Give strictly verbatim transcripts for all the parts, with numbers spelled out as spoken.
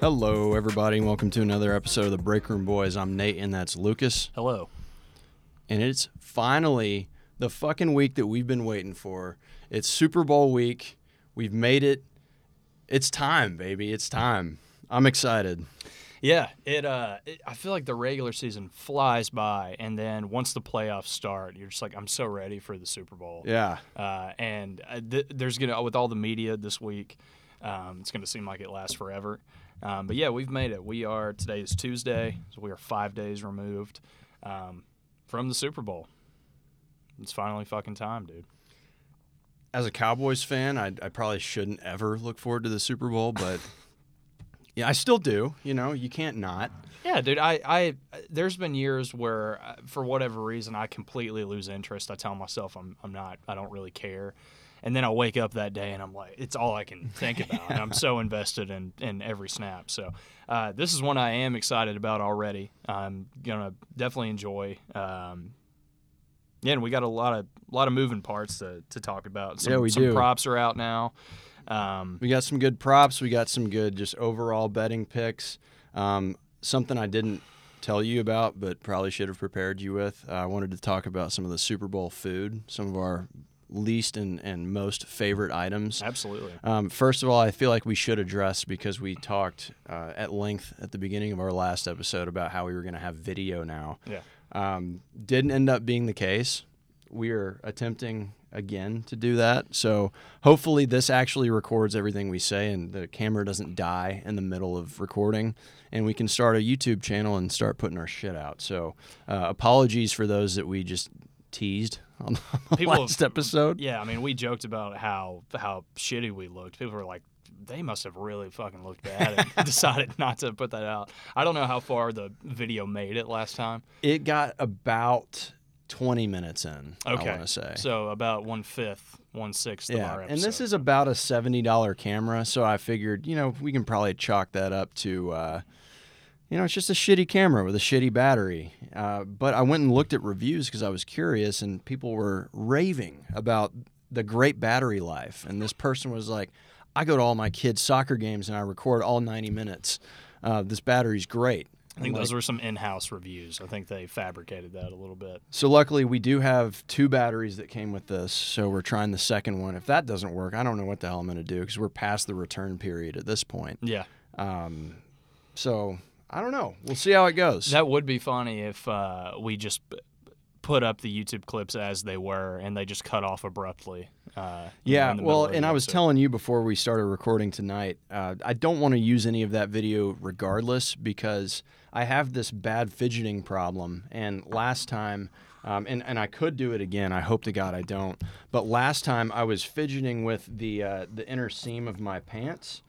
Hello, everybody, and welcome to another episode of the Breakroom Boys. I'm Nate, and that's Lucas. Hello. And it's finally the fucking week that we've been waiting for. It's Super Bowl week. We've made it. It's time, baby. It's time. I'm excited. Yeah, it, uh, it. I feel like the regular season flies by, and then once the playoffs start, you're just like, I'm so ready for the Super Bowl. Yeah. Uh, and th- there's gonna with all the media this week, um, it's gonna seem like it lasts forever. Um, but yeah, we've made it. We are today is Tuesday, so we are five days removed um, from the Super Bowl. It's finally fucking time, dude. As a Cowboys fan, I, I probably shouldn't ever look forward to the Super Bowl, but. Yeah, I still do. You know, you can't not. Yeah, dude, I, I there's been years where, for whatever reason, I completely lose interest. I tell myself I'm I'm not, I don't really care. And then I wake up that day and I'm like, it's all I can think about. Yeah. And I'm so invested in, in every snap. So uh, this is one I am excited about already. I'm going to definitely enjoy. Um, yeah, and we got a lot of a lot of moving parts to, to talk about. Some, yeah, we some do. Props are out now. Um, we got some good props. We got some good just overall betting picks. Um, something I didn't tell you about but probably should have prepared you with. Uh, I wanted to talk about some of the Super Bowl food, some of our least and, and most favorite items. Absolutely. Um, first of all, I feel like we should address, because we talked uh, at length at the beginning of our last episode about how we were going to have video now. Yeah. Um, didn't end up being the case. We are attempting again to do that, so hopefully this actually records everything we say and the camera doesn't die in the middle of recording, and we can start a YouTube channel and start putting our shit out. So uh, apologies for those that we just teased on the people last have, episode. Yeah, I mean, we joked about how how shitty we looked. People were like, they must have really fucking looked bad and decided not to put that out. I don't know how far the video made it last time. It got about twenty minutes in, okay. I want to say. So about one-fifth, one-sixth yeah. of our episode. And this is about a seventy dollars camera, so I figured, you know, we can probably chalk that up to, uh, you know, it's just a shitty camera with a shitty battery. Uh, but I went and looked at reviews because I was curious, and people were raving about the great battery life. And this person was like, I go to all my kids' soccer games and I record all ninety minutes. Uh, this battery's great. I think like, those were some in-house reviews. I think they fabricated that a little bit. So luckily, we do have two batteries that came with this, so we're trying the second one. If that doesn't work, I don't know what the hell I'm going to do, because we're past the return period at this point. Yeah. Um. So, I don't know. We'll see how it goes. That would be funny if uh, we just put up the YouTube clips as they were, and they just cut off abruptly. Uh, yeah, well, and I was telling you before we started recording tonight, uh, I don't want to use any of that video regardless, because I have this bad fidgeting problem, and last time, um, and, and I could do it again, I hope to God I don't, but last time I was fidgeting with the, uh, the inner seam of my pants.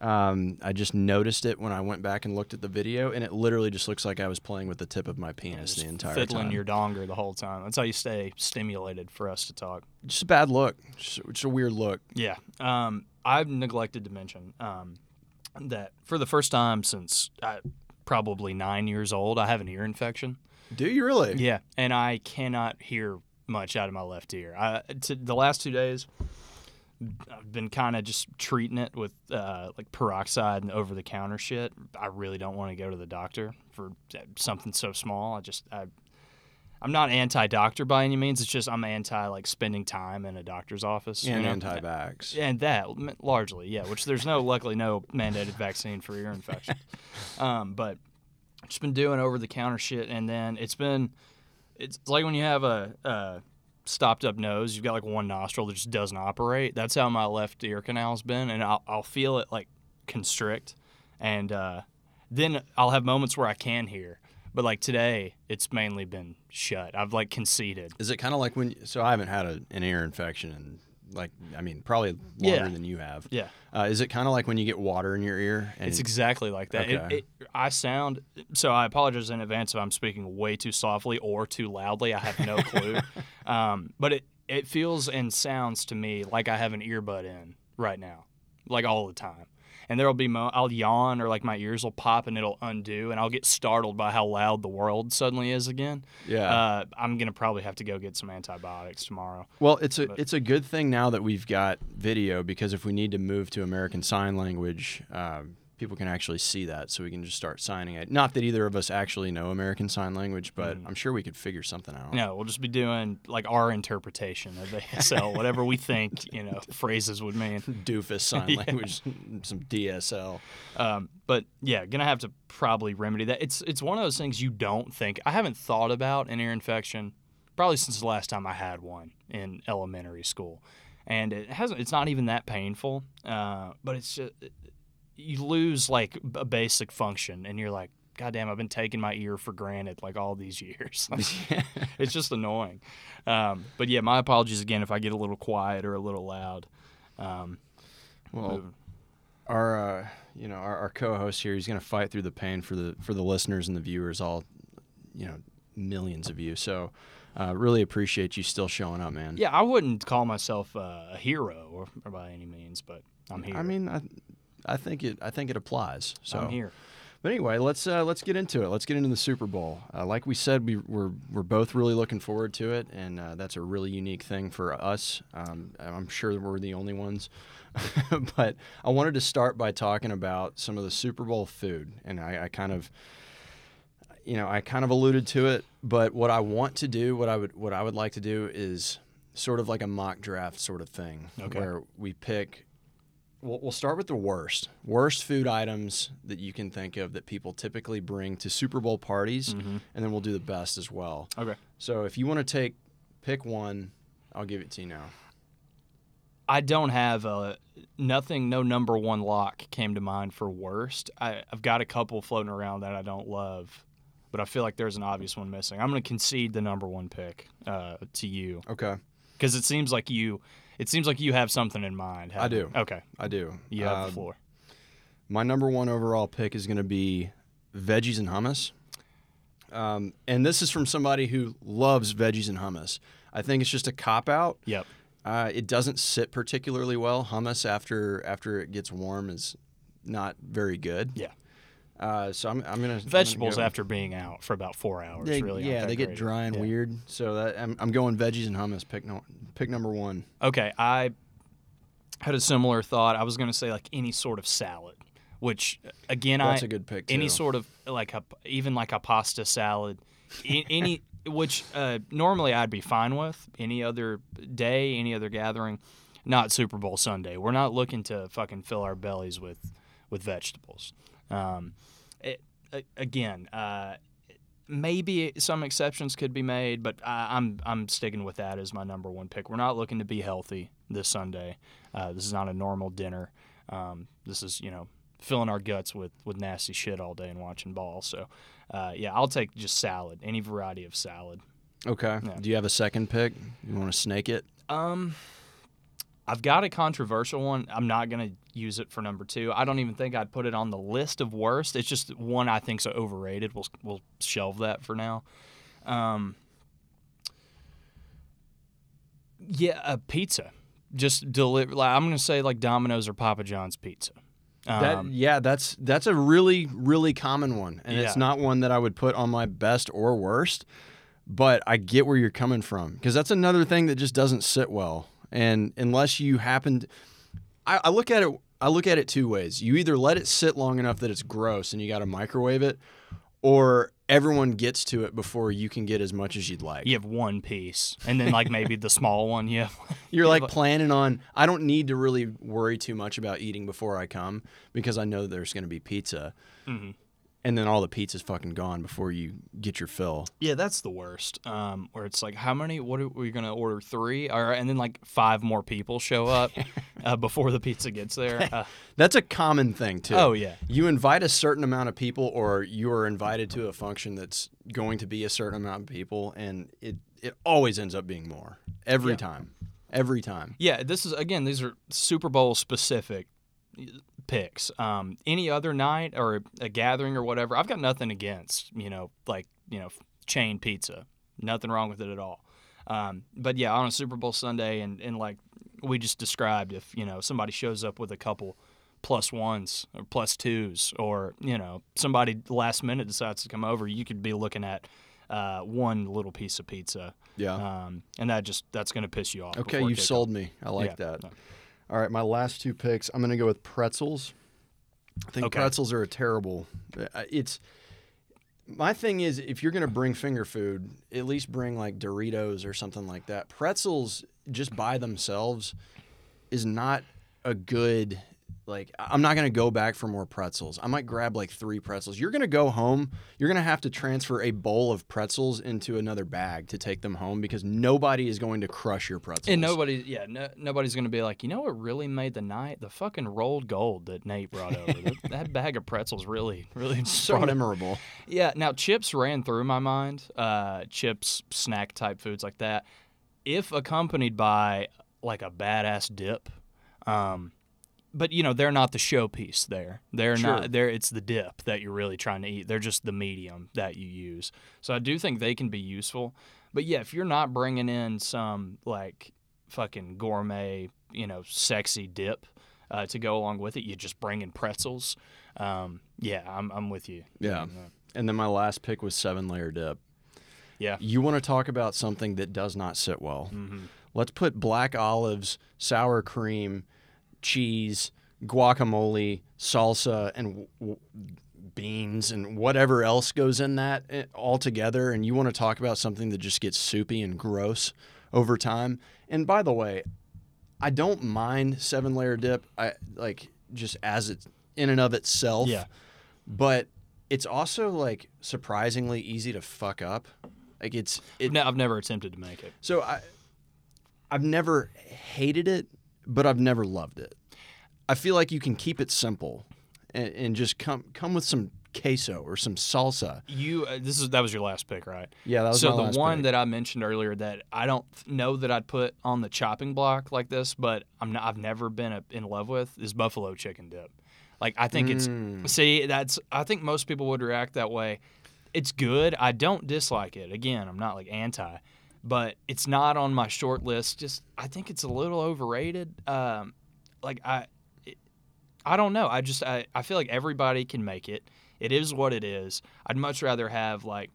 Um, I just noticed it when I went back and looked at the video, and it literally just looks like I was playing with the tip of my penis yeah, the entire fiddling time. Fiddling your donger the whole time. That's how you stay stimulated for us to talk. Just a bad look. Just, just a weird look. Yeah. Um, I've neglected to mention um, that for the first time since I, probably nine years old, I have an ear infection. Do you really? Yeah. And I cannot hear much out of my left ear. I, to, the last two days... I've been kind of just treating it with uh, like peroxide and over-the-counter shit. I really don't want to go to the doctor for something so small. I just I, I'm not anti-doctor by any means. It's just I'm anti like spending time in a doctor's office and you know? anti-vax and that largely yeah. Which there's no luckily no mandated vaccine for ear infections. um, but I've just been doing over-the-counter shit, and then it's been it's like when you have a. a stopped up nose, you've got like one nostril that just doesn't operate. That's how my left ear canal's been, and I'll, I'll feel it like constrict, and uh, then I'll have moments where I can hear, but like today it's mainly been shut. I've like conceded. Is it kind of like when so I haven't had a, an ear infection in like I mean probably longer yeah. than you have. Yeah. Uh, is it kind of like when you get water in your ear? And it's exactly like that. Okay. It, it, I sound so I apologize in advance if I'm speaking way too softly or too loudly. I have no clue. Um, but it, it feels and sounds to me like I have an earbud in right now, like all the time. And there'll be mo- I'll yawn or like my ears will pop and it'll undo, and I'll get startled by how loud the world suddenly is again. Yeah, uh, I'm gonna probably have to go get some antibiotics tomorrow. Well, it's a but. it's a good thing now that we've got video, because if we need to move to American Sign Language, uh, people can actually see that, so we can just start signing it. Not that either of us actually know American Sign Language, but mm. I'm sure we could figure something out. No, we'll just be doing like our interpretation of A S L, whatever we think, you know, phrases would mean. Doofus sign yeah. language, some D S L. Um, but yeah, gonna have to probably remedy that. It's it's one of those things you don't think. I haven't thought about an ear infection probably since the last time I had one in elementary school, and it hasn't. It's not even that painful, uh, but it's just. It, you lose, like, a basic function, and you're like, God damn, I've been taking my ear for granted, like, all these years. Like, it's just annoying. Um, but, yeah, my apologies again if I get a little quiet or a little loud. Um, well, moving. our, uh, you know, our, our co-host here, he's going to fight through the pain for the for the listeners and the viewers, all, you know, millions of you. So, uh, really appreciate you still showing up, man. Yeah, I wouldn't call myself uh, a hero or, or by any means, but I'm here. I mean, I... I think it. I think it applies. So. I'm here. But anyway, let's uh, let's get into it. Let's get into the Super Bowl. Uh, like we said, we we're we're both really looking forward to it, and uh, that's a really unique thing for us. Um, I'm sure we're the only ones. But I wanted to start by talking about some of the Super Bowl food, and I, I kind of, you know, I kind of alluded to it. But what I want to do, what I would what I would like to do is sort of like a mock draft sort of thing, okay. where we pick. We'll start with the worst. Worst food items that you can think of that people typically bring to Super Bowl parties, mm-hmm. and then we'll do the best as well. Okay. So if you want to take, pick one, I'll give it to you now. I don't have a, nothing, no number one lock came to mind for worst. I, I've got a couple floating around that I don't love, but I feel like there's an obvious one missing. I'm going to concede the number one pick uh, to you. Okay. Because it seems like you... It seems like you have something in mind. I do. You? Okay. I do. You have uh, the floor. My number one overall pick is going to be veggies and hummus. Um, and this is from somebody who loves veggies and hummus. I think it's just a cop-out. Yep. Uh, it doesn't sit particularly well. Hummus, after after it gets warm, is not very good. Yeah. Uh, so I'm, I'm gonna vegetables I'm gonna go. After being out for about four hours. They, really, yeah, they get dry and yeah. weird. So that, I'm, I'm going veggies and hummus. Pick no, pick number one. Okay, I had a similar thought. I was gonna say like any sort of salad, which again, that's I, a good pick. Too. Any sort of like a, even like a pasta salad, any which uh, normally I'd be fine with any other day, any other gathering, not Super Bowl Sunday. We're not looking to fucking fill our bellies with with vegetables. Um, it, again, uh, maybe some exceptions could be made, but I, I'm I'm sticking with that as my number one pick. We're not looking to be healthy this Sunday. Uh, this is not a normal dinner. Um, this is, you know, filling our guts with, with nasty shit all day and watching ball. So, uh, yeah, I'll take just salad, any variety of salad. Okay. Yeah. Do you have a second pick? You want to snake it? Um, I've got a controversial one. I'm not going to use it for number two. I don't even think I'd put it on the list of worst. It's just one I think's overrated. We'll we'll shelve that for now. Um, yeah, a pizza. Just deliver. Like, I'm going to say like Domino's or Papa John's pizza. Um, that, yeah, that's that's a really really common one, and yeah. it's not one that I would put on my best or worst. But I get where you're coming from because that's another thing that just doesn't sit well. And unless you happen to, I, I look at it, I look at it two ways. You either let it sit long enough that it's gross and you got to microwave it, or everyone gets to it before you can get as much as you'd like. You have one piece, and then like maybe the small one. Yeah, you you're like a... planning on. I don't need to really worry too much about eating before I come because I know there's going to be pizza, mm-hmm. and then all the pizza's fucking gone before you get your fill. Yeah, that's the worst. Um, where it's like, how many? What are we gonna order? Three, or and then like five more people show up uh, before the pizza gets there. Uh, that's a common thing too. Oh yeah, you invite a certain amount of people, or you are invited to a function that's going to be a certain amount of people, and it it always ends up being more every yeah. time, every time. Yeah, this is again. These are Super Bowl specific. Picks um any other night or a gathering or whatever, I've got nothing against, you know, like, you know, chain pizza, nothing wrong with it at all, um but yeah, on a Super Bowl Sunday and and like we just described, if you know somebody shows up with a couple plus ones or plus twos, or you know somebody last minute decides to come over, you could be looking at uh one little piece of pizza, yeah um and that just that's going to piss you off. Okay, you've sold me. I like yeah. that. All right, my last two picks, I'm going to go with pretzels. I think okay. pretzels are a terrible. It's my thing is if you're going to bring finger food, at least bring like Doritos or something like that. Pretzels just by themselves is not a good. Like, I'm not going to go back for more pretzels. I might grab like three pretzels. You're going to go home. You're going to have to transfer a bowl of pretzels into another bag to take them home because nobody is going to crush your pretzels. And nobody, yeah, no, nobody's going to be like, you know what really made the night? The fucking rolled gold that Nate brought over. that, that bag of pretzels really, really so memorable. It. Yeah. Now, chips ran through my mind. Uh, chips, snack type foods like that. If accompanied by like a badass dip, um, but you know they're not the showpiece there. They're sure. not there. It's the dip that you're really trying to eat. They're just the medium that you use. So I do think they can be useful. But yeah, if you're not bringing in some like fucking gourmet, you know, sexy dip uh, to go along with it, you just bring in pretzels. Um, yeah, I'm I'm with you. Yeah. And then my last pick was seven layer dip. Yeah. You want to talk about something that does not sit well? Mm-hmm. Let's put black olives, sour cream, cheese, guacamole, salsa, and w- w- beans, and whatever else goes in that it, all together. And you want to talk about something that just gets soupy and gross over time. And by the way, I don't mind seven layer dip. I like just as it's in and of itself. Yeah. But it's also like surprisingly easy to fuck up. Like it's. It, no, I've never attempted to make it. So I, I've never hated it. But I've never loved it. I feel like you can keep it simple, and, and just come come with some queso or some salsa. You uh, this is that was your last pick, right? Yeah, that was so my last pick. So the one that I mentioned earlier that I don't know that I'd put on the chopping block like this, but I'm not, I've never been a, in love with is buffalo chicken dip. Like I think mm. it's see that's I think most people would react that way. It's good. I don't dislike it. Again, I'm not like anti. But it's not on my short list. Just I think it's a little overrated. Um, like I, it, I don't know. I just I, I feel like everybody can make it. It is what it is. I'd much rather have like,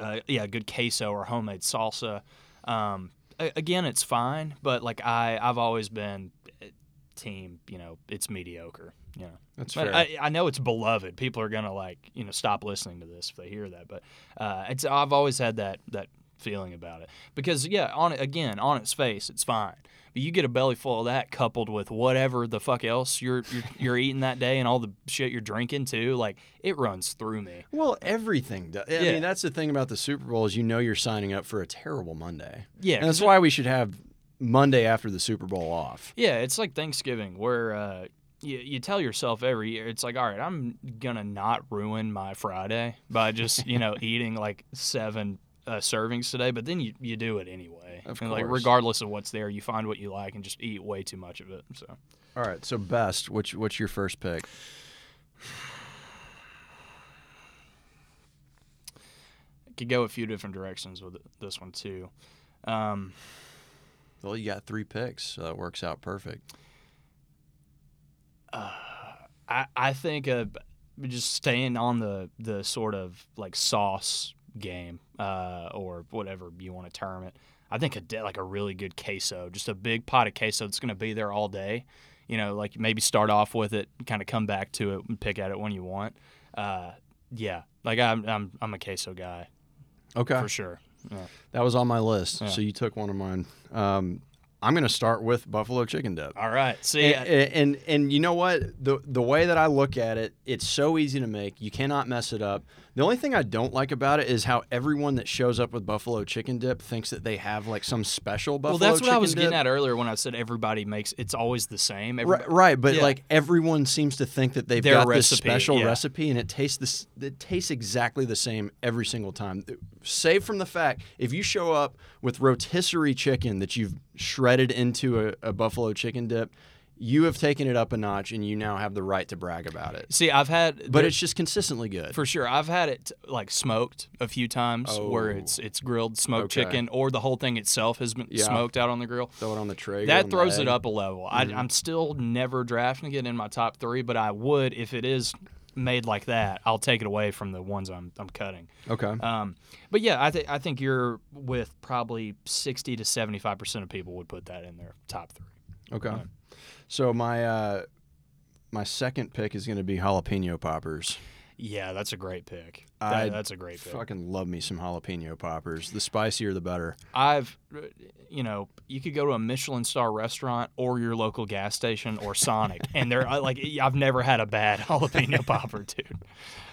uh, yeah, good queso or homemade salsa. Um, a, again, it's fine. But like I, I've always been team. You know, it's mediocre. Yeah, that's but fair. I, I know it's beloved. People are gonna like you know stop listening to this if they hear that. But uh, it's I've always had that that. feeling about it because yeah on it again on its face it's fine, but you get a belly full of that coupled with whatever the fuck else you're you're, you're eating that day and all the shit you're drinking too, like it runs through me. Well, everything does. Yeah. I mean, that's the thing about the Super Bowl is you know you're signing up for a terrible Monday. Yeah, and that's why we should have Monday after the Super Bowl off. Yeah, it's like Thanksgiving where uh You, you tell yourself every year, it's like, all right, I'm gonna not ruin my Friday by just you know eating like seven Uh, servings today, but then you, you do it anyway. Of and course. Like regardless of what's there, you find what you like and just eat way too much of it. So, all right. So best, which what's your first pick? I could go a few different directions with this one too. Um, well, you got three picks, so that works out perfect. Uh, I I think uh, just staying on the the sort of like sauce game uh, or whatever you want to term it. I think a like a really good queso, just a big pot of queso that's going to be there all day. You know, like maybe start off with it, kind of come back to it and pick at it when you want. Uh, yeah, like I'm I'm I'm a queso guy. Okay, for sure. Yeah. That was on my list, yeah. So you took one of mine. Um, I'm going to start with buffalo chicken dip. All right. See, and, I- and, and and you know what? The the way that I look at it, it's so easy to make. You cannot mess it up. The only thing I don't like about it is how everyone that shows up with buffalo chicken dip thinks that they have like some special buffalo chicken dip. Well, that's what I was dip. getting at earlier when I said everybody makes it's always the same. Everybody, right, right, but yeah. like everyone seems to think that they've Their got recipe, this special yeah. recipe, and it tastes this it tastes exactly the same every single time. Save from the fact if you show up with rotisserie chicken that you've shredded into a, a buffalo chicken dip, you have taken it up a notch, and you now have the right to brag about it. See, I've had... But it's just consistently good. For sure. I've had it, like, smoked a few times oh. where it's it's grilled smoked okay. chicken, or the whole thing itself has been yeah. smoked out on the grill. Throw it on the tray. That throws it up a level. Mm-hmm. I, I'm still never drafting it in my top three, but I would, if it is made like that, I'll take it away from the ones I'm I'm cutting. Okay. Um, but, yeah, I, th- I think you're with probably sixty to seventy-five percent of people would put that in their top three. Okay. Yeah. So my uh, my second pick is going to be jalapeno poppers. Yeah, that's a great pick. That, I that's a great pick. Fucking love me some jalapeno poppers. The spicier, the better. I've, you know, you could go to a Michelin star restaurant or your local gas station or Sonic, and they're like, I've never had a bad jalapeno popper, dude.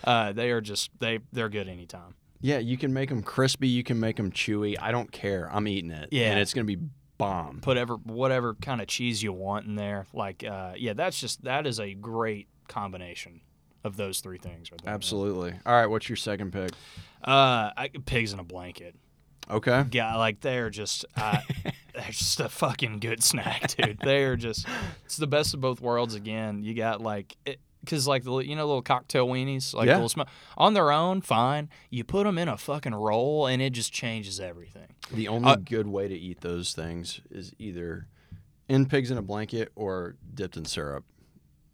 Uh, they are just they they're good anytime. Yeah, you can make them crispy, you can make them chewy. I don't care. I'm eating it. Yeah, and it's gonna be bomb. Put ever whatever kind of cheese you want in there. Like, uh, yeah, that's just that is a great combination of those three things right there. Absolutely. All right, what's your second pick? Uh, I, pigs in a blanket. Okay. Yeah, like they're just uh, they're just a fucking good snack, dude. They're just it's the best of both worlds again. You got like it, cuz like the you know little cocktail weenies, like yeah. the little sm- on their own, fine. You put them in a fucking roll and it just changes everything. The only uh, good way to eat those things is either in pigs in a blanket or dipped in syrup.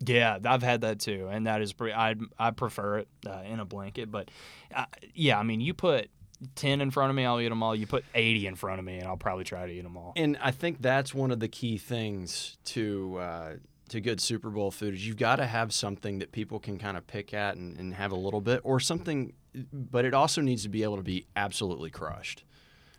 Yeah, I've had that too, and that is pretty. I I prefer it uh, in a blanket, but uh, yeah, I mean, you put ten in front of me, I'll eat them all. You put eighty in front of me, and I'll probably try to eat them all. And I think that's one of the key things to uh, to good Super Bowl food is you've got to have something that people can kind of pick at and, and have a little bit, or something, but it also needs to be able to be absolutely crushed.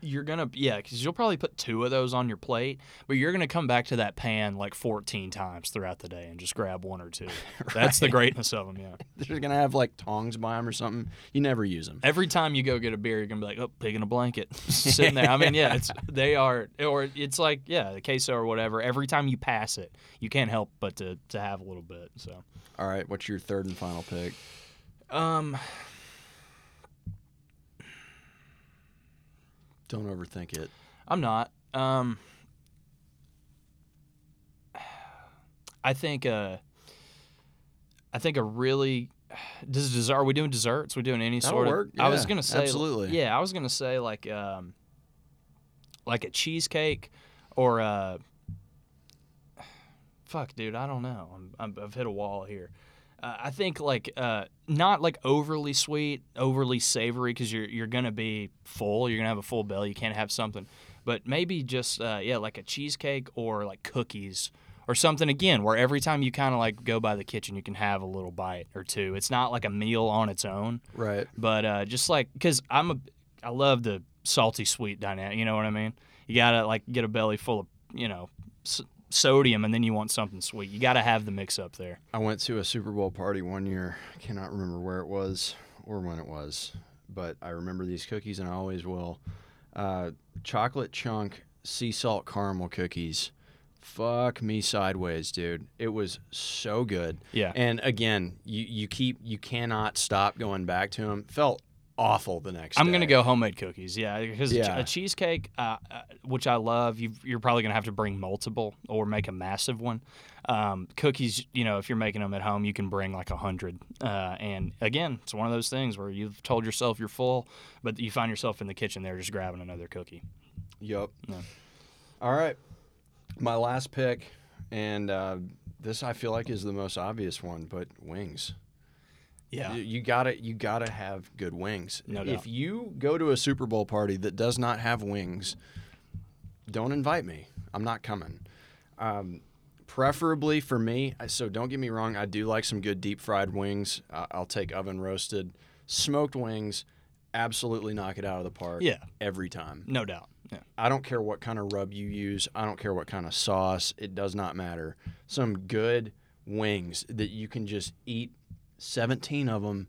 You're going to, yeah, because you'll probably put two of those on your plate, but you're going to come back to that pan like fourteen times throughout the day and just grab one or two. Right. That's the greatness of them, yeah. They're going to have like tongs by them or something. You never use them. Every time you go get a beer, you're going to be like, oh, pig in a blanket, sitting there. I mean, yeah, it's they are, or it's like, yeah, the queso or whatever. Every time you pass it, you can't help but to, to have a little bit. So. All right, what's your third and final pick? Um... Don't overthink it. I'm not. Um, I think. Uh, I think a really. Does dessert? Are we doing desserts? Are we doing any That'll sort work. Of? Yeah, I was gonna say. Absolutely. Yeah, I was gonna say like, um, like a cheesecake, or a. Fuck, dude, I don't know. I'm, I'm, I've hit a wall here. Uh, I think like uh, not like overly sweet, overly savory, because you're you're gonna be full. You're gonna have a full belly. You can't have something, but maybe just uh, yeah, like a cheesecake or like cookies or something. Again, where every time you kind of like go by the kitchen, you can have a little bite or two. It's not like a meal on its own, right? But uh, just like because I'm a I love the salty sweet dynamic. You know what I mean? You gotta like get a belly full of you know. S- sodium, and then you want something sweet. You got to have the mix up there. I went to a Super Bowl party one year. I cannot remember where it was or when it was, but I remember these cookies, and I always will. Uh, chocolate chunk sea salt caramel cookies. Fuck me sideways, dude. It was so good. Yeah. And again, you, you keep you cannot stop going back to them. Felt awful the next I'm day. I'm going to go homemade cookies, yeah, because yeah. a cheesecake, uh, which I love, you've, you're probably going to have to bring multiple or make a massive one. Um, cookies, you know, if you're making them at home, you can bring like a hundred. Uh, and, again, it's one of those things where you've told yourself you're full, but you find yourself in the kitchen there just grabbing another cookie. Yep. Yeah. All right. My last pick, and uh, this I feel like is the most obvious one, but wings. Yeah, you gotta you gotta have good wings. No doubt. If you go to a Super Bowl party that does not have wings, don't invite me. I'm not coming. Um, preferably for me. So don't get me wrong. I do like some good deep fried wings. Uh, I'll take oven roasted, smoked wings. Absolutely knock it out of the park. Yeah, every time. No doubt. Yeah. I don't care what kind of rub you use. I don't care what kind of sauce. It does not matter. Some good wings that you can just eat. seventeen of them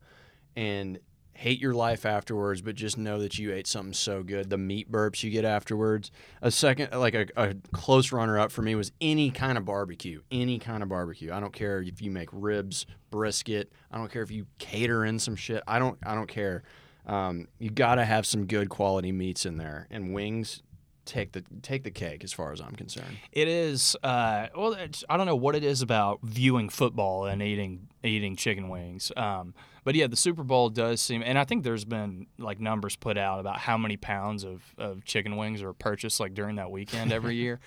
and hate your life afterwards, but just know that you ate something so good. The meat burps you get afterwards. A second, like a, a close runner up for me was any kind of barbecue, any kind of barbecue. I don't care if you make ribs, brisket. I don't care if you cater in some shit. I don't, I don't care. Um, you got to have some good quality meats in there, and wings Take the take the cake as far as I'm concerned. It is uh, well, it's, I don't know what it is about viewing football and eating eating chicken wings. Um, but yeah, the Super Bowl does seem, and I think there's been like numbers put out about how many pounds of, of chicken wings are purchased like during that weekend every year.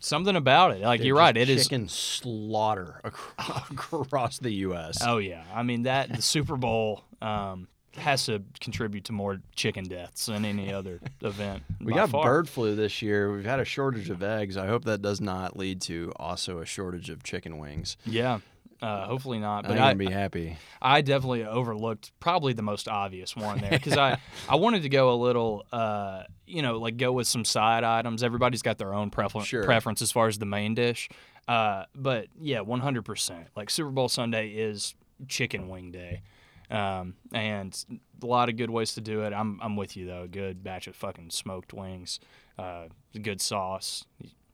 Something about it, like Dude, you're right, it is chicken slaughter across, across the U S Oh yeah, I mean that the Super Bowl. Um, has to contribute to more chicken deaths than any other event. We got far. bird flu this year. We've had a shortage of eggs. I hope that does not lead to also a shortage of chicken wings. Yeah. Uh, hopefully not. But I would be happy. I definitely overlooked probably the most obvious one there because I, I wanted to go a little, uh, you know, like go with some side items. Everybody's got their own prefer- sure. preference as far as the main dish. Uh, but, yeah, one hundred percent. Like Super Bowl Sunday is chicken wing day. Um, and a lot of good ways to do it. I'm I'm with you, though. Good batch of fucking smoked wings, uh, good sauce.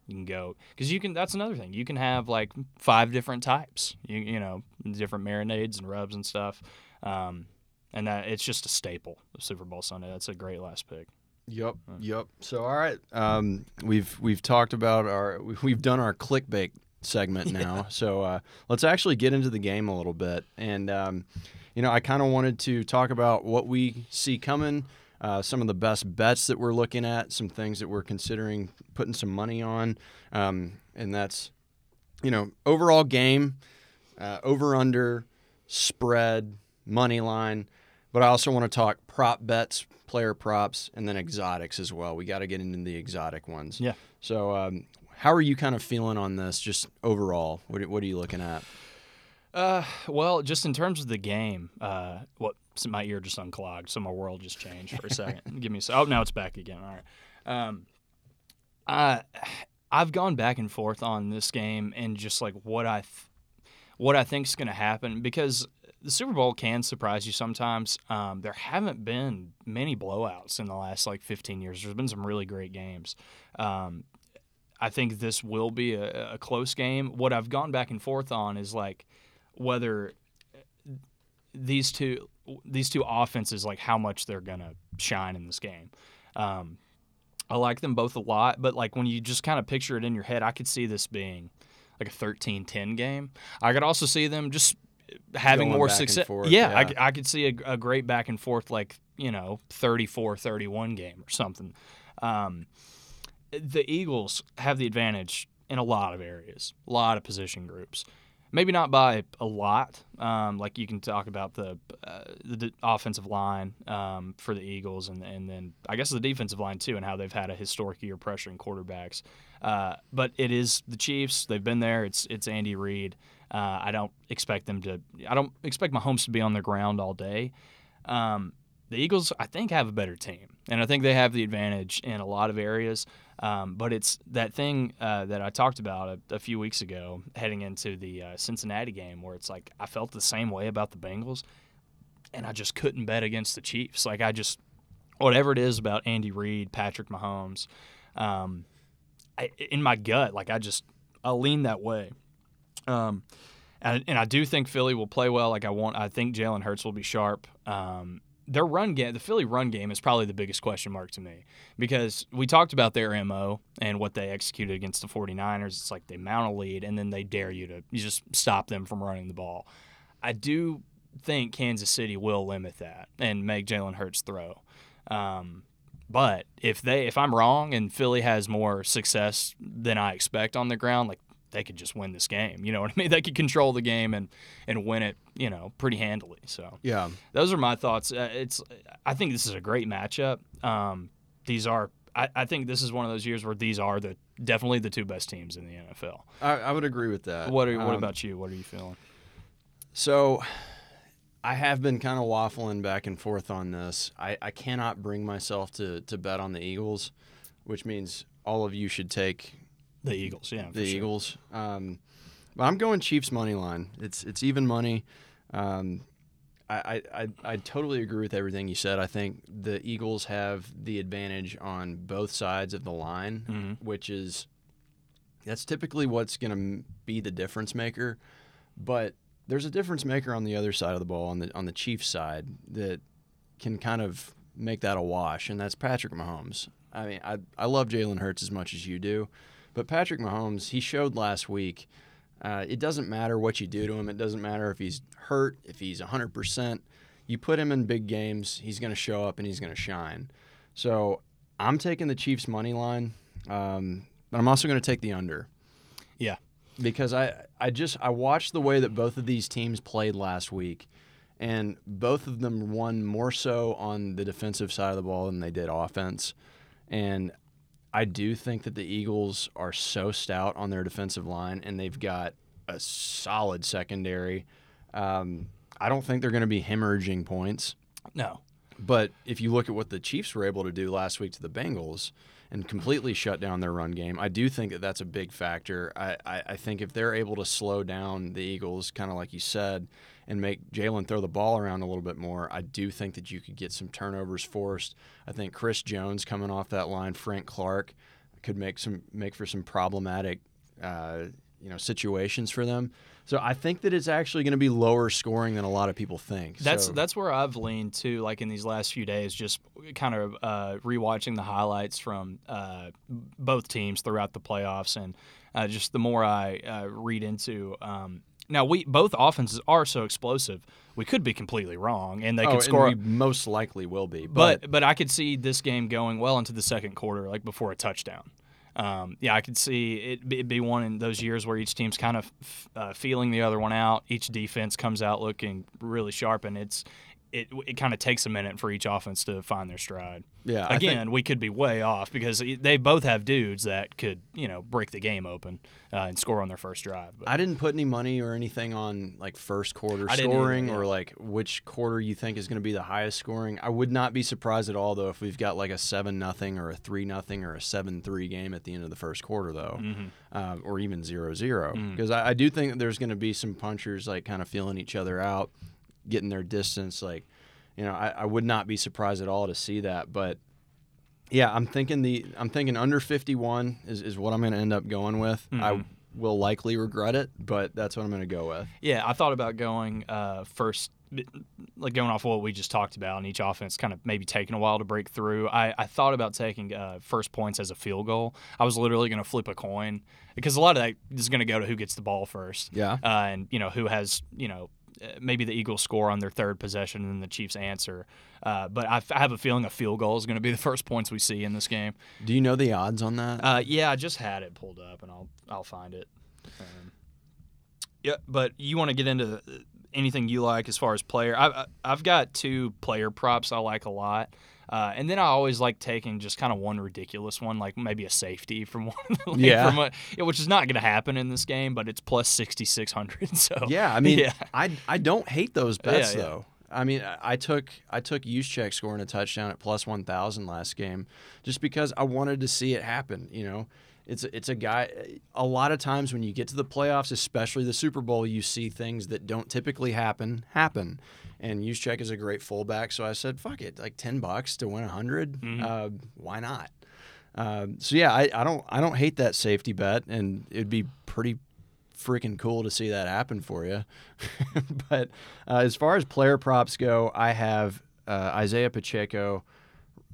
You can go because you can. That's another thing. You can have like five different types. You you know different marinades and rubs and stuff. Um, and that it's just a staple of Super Bowl Sunday. That's a great last pick. Yep, uh. yep. So all right, um, we've we've talked about our we've done our clickbait segment yeah. now. So uh, let's actually get into the game a little bit. And um, you know I kind of wanted to talk about what we see coming. Uh, some of the best bets that we're looking at, some things that we're considering putting some money on, um, and that's, you know, overall game, uh, over-under, spread, money line. But I also want to talk prop bets, player props, and then exotics as well. We got to get into the exotic ones. Yeah. So um, how are you kind of feeling on this just overall? What, what are you looking at? Uh, well, just in terms of the game, uh, what – so my ear just unclogged, so my world just changed for a second. Give me a second. Oh, now it's back again. All right. Um, I, I've gone back and forth on this game and just like what I, th- what I think is going to happen because the Super Bowl can surprise you sometimes. Um, there haven't been many blowouts in the last like fifteen years. There's been some really great games. Um, I think this will be a, a close game. What I've gone back and forth on is like whether these two. These two offenses, like how much they're going to shine in this game. Um, I like them both a lot, but like when you just kind of picture it in your head, I could see this being like a thirteen ten game. I could also see them just having going more success. Forth, yeah, yeah. I, I could see a, a great back and forth, like, you know, thirty-four thirty-one game or something. Um, the Eagles have the advantage in a lot of areas, a lot of position groups. Maybe not by a lot. Um, like you can talk about the uh, the offensive line um, for the Eagles, and and then I guess the defensive line too, and how they've had a historic year pressuring quarterbacks. Uh, but it is the Chiefs; they've been there. It's it's Andy Reid. Uh, I don't expect them to. I don't expect Mahomes to be on the ground all day. Um, the Eagles, I think, have a better team, and I think they have the advantage in a lot of areas. Um, but it's that thing uh, that I talked about a, a few weeks ago heading into the uh, Cincinnati game where it's like I felt the same way about the Bengals, and I just couldn't bet against the Chiefs. Like I just – whatever it is about Andy Reid, Patrick Mahomes, um, I, in my gut, like I just – I lean that way. Um, and, and I do think Philly will play well. Like I want – I think Jalen Hurts will be sharp. Um Their run game, the Philly run game, is probably the biggest question mark to me because we talked about their M O and what they executed against the forty-niners. It's like they mount a lead and then they dare you to you just stop them from running the ball. I do think Kansas City will limit that and make Jalen Hurts throw. Um, but if they, if I'm wrong and Philly has more success than I expect on the ground, like they could just win this game. You know what I mean? They could control the game and, and win it, you know, pretty handily. So yeah, those are my thoughts. Uh, it's I think this is a great matchup. Um, these are I, I think this is one of those years where these are the definitely the two best teams in the N F L. I, I would agree with that. What are, what um, about you? What are you feeling? So I have been kind of waffling back and forth on this. I, I cannot bring myself to to bet on the Eagles, which means all of you should take – The Eagles, yeah. The sure. Eagles. Um, but I'm going Chiefs money line. It's it's even money. Um, I, I, I I totally agree with everything you said. I think the Eagles have the advantage on both sides of the line, mm-hmm. which is that's typically what's going to be the difference maker. But there's a difference maker on the other side of the ball, on the on the Chiefs side, that can kind of make that a wash, and that's Patrick Mahomes. I mean, I I love Jalen Hurts as much as you do. But Patrick Mahomes, he showed last week, uh, it doesn't matter what you do to him. It doesn't matter if he's hurt, if he's one hundred percent. You put him in big games, he's going to show up and he's going to shine. So I'm taking the Chiefs' money line, um, but I'm also going to take the under. Yeah. Because I, I just I watched the way that both of these teams played last week, and both of them won more so on the defensive side of the ball than they did offense. And I do think that the Eagles are so stout on their defensive line, and they've got a solid secondary. Um, I don't think they're going to be hemorrhaging points. No. But if you look at what the Chiefs were able to do last week to the Bengals and completely shut down their run game, I do think that that's a big factor. I, I, I think if they're able to slow down the Eagles, kind of like you said, and make Jalen throw the ball around a little bit more, I do think that you could get some turnovers forced. I think Chris Jones coming off that line, Frank Clark, could make some make for some problematic uh, you know, situations for them. So I think that it's actually going to be lower scoring than a lot of people think. That's so. that's where I've leaned to, like in these last few days, just kind of uh, rewatching the highlights from uh, both teams throughout the playoffs, and uh, just the more I uh, read into. Um, now we both offenses are so explosive. We could be completely wrong, and they oh, could score. And we most likely will be, but. but but I could see this game going well into the second quarter, like before a touchdown. Um, yeah, I could see it it'd be one in those years where each team's kind of f- uh, feeling the other one out. Each defense comes out looking really sharp, and it's it it kind of takes a minute for each offense to find their stride. Yeah, again, I think we could be way off because they both have dudes that could, you know, break the game open uh, and score on their first drive. But I didn't put any money or anything on like first quarter scoring or like which quarter you think is going to be the highest scoring. I would not be surprised at all though if we've got like a seven nothing or a three nothing or a seven three game at the end of the first quarter though, mm-hmm. um, or even zero zero because mm. I, I do think that there's going to be some punchers like kind of feeling each other out, getting their distance. Like, you know, I, I would not be surprised at all to see that. But yeah, I'm thinking the I'm thinking under fifty-one is, is what I'm going to end up going with. Mm-hmm. I will likely regret it, but that's what I'm going to go with. Yeah, I thought about going uh, first, like going off what we just talked about, and each offense kind of maybe taking a while to break through. I, I thought about taking uh, first points as a field goal. I was literally going to flip a coin because a lot of that is going to go to who gets the ball first. Yeah, uh, and you know who has you know. Maybe the Eagles score on their third possession and the Chiefs answer. Uh, but I, f- I have a feeling a field goal is going to be the first points we see in this game. Do you know the odds on that? Uh, yeah, I just had it pulled up, and I'll I'll find it. Um, yeah, but you want to get into anything you like as far as player? I've, I've got two player props I like a lot. Uh, and then I always like taking just kind of one ridiculous one, like maybe a safety from one of the league, yeah. from a, which is not going to happen in this game, but it's plus sixty-six hundred. So yeah, I mean, yeah. I I don't hate those bets yeah, yeah. though. I mean, I took I took Juszczyk scoring a touchdown at plus one thousand last game, just because I wanted to see it happen. You know, it's it's a guy. A lot of times when you get to the playoffs, especially the Super Bowl, you see things that don't typically happen happen. And Juszczyk is a great fullback, so I said, fuck it, like ten bucks to win one hundred. Mm-hmm. Uh, why not? Uh, so, yeah, I, I don't I don't hate that safety bet, and it'd be pretty freaking cool to see that happen for you. But uh, as far as player props go, I have uh, Isaiah Pacheco